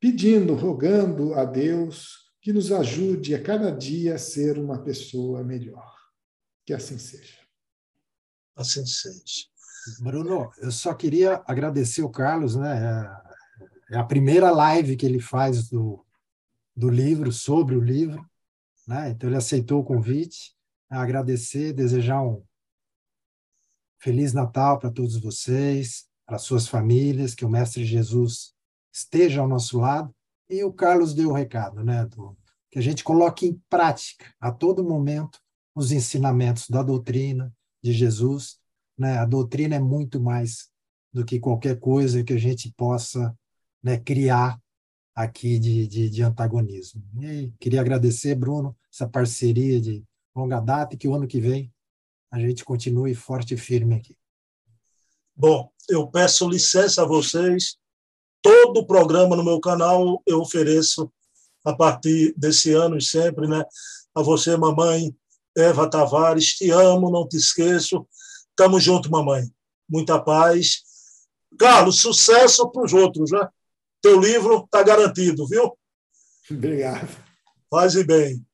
pedindo, rogando a Deus que nos ajude a cada dia a ser uma pessoa melhor. Que assim seja. Assim seja. Bruno, eu só queria agradecer o Carlos, né? É a primeira live que ele faz do, do livro, sobre o livro, né? Então ele aceitou o convite. Agradecer, desejar um Feliz Natal para todos vocês, para suas famílias, que o Mestre Jesus esteja ao nosso lado. E o Carlos deu o recado, né? Do, que a gente coloque em prática, a todo momento, os ensinamentos da doutrina de Jesus, né? A doutrina é muito mais do que qualquer coisa que a gente possa, né, criar aqui de, de, de antagonismo. E queria agradecer, Bruno, essa parceria de longa data e que o ano que vem a gente continue forte e firme aqui. Bom, eu peço licença a vocês. Todo o programa no meu canal eu ofereço a partir desse ano e sempre, né? A você, mamãe, Eva Tavares, te amo, não te esqueço. Tamo junto, mamãe. Muita paz. Carlos, sucesso para os outros, né? Teu livro está garantido, viu? Obrigado. Faz e bem.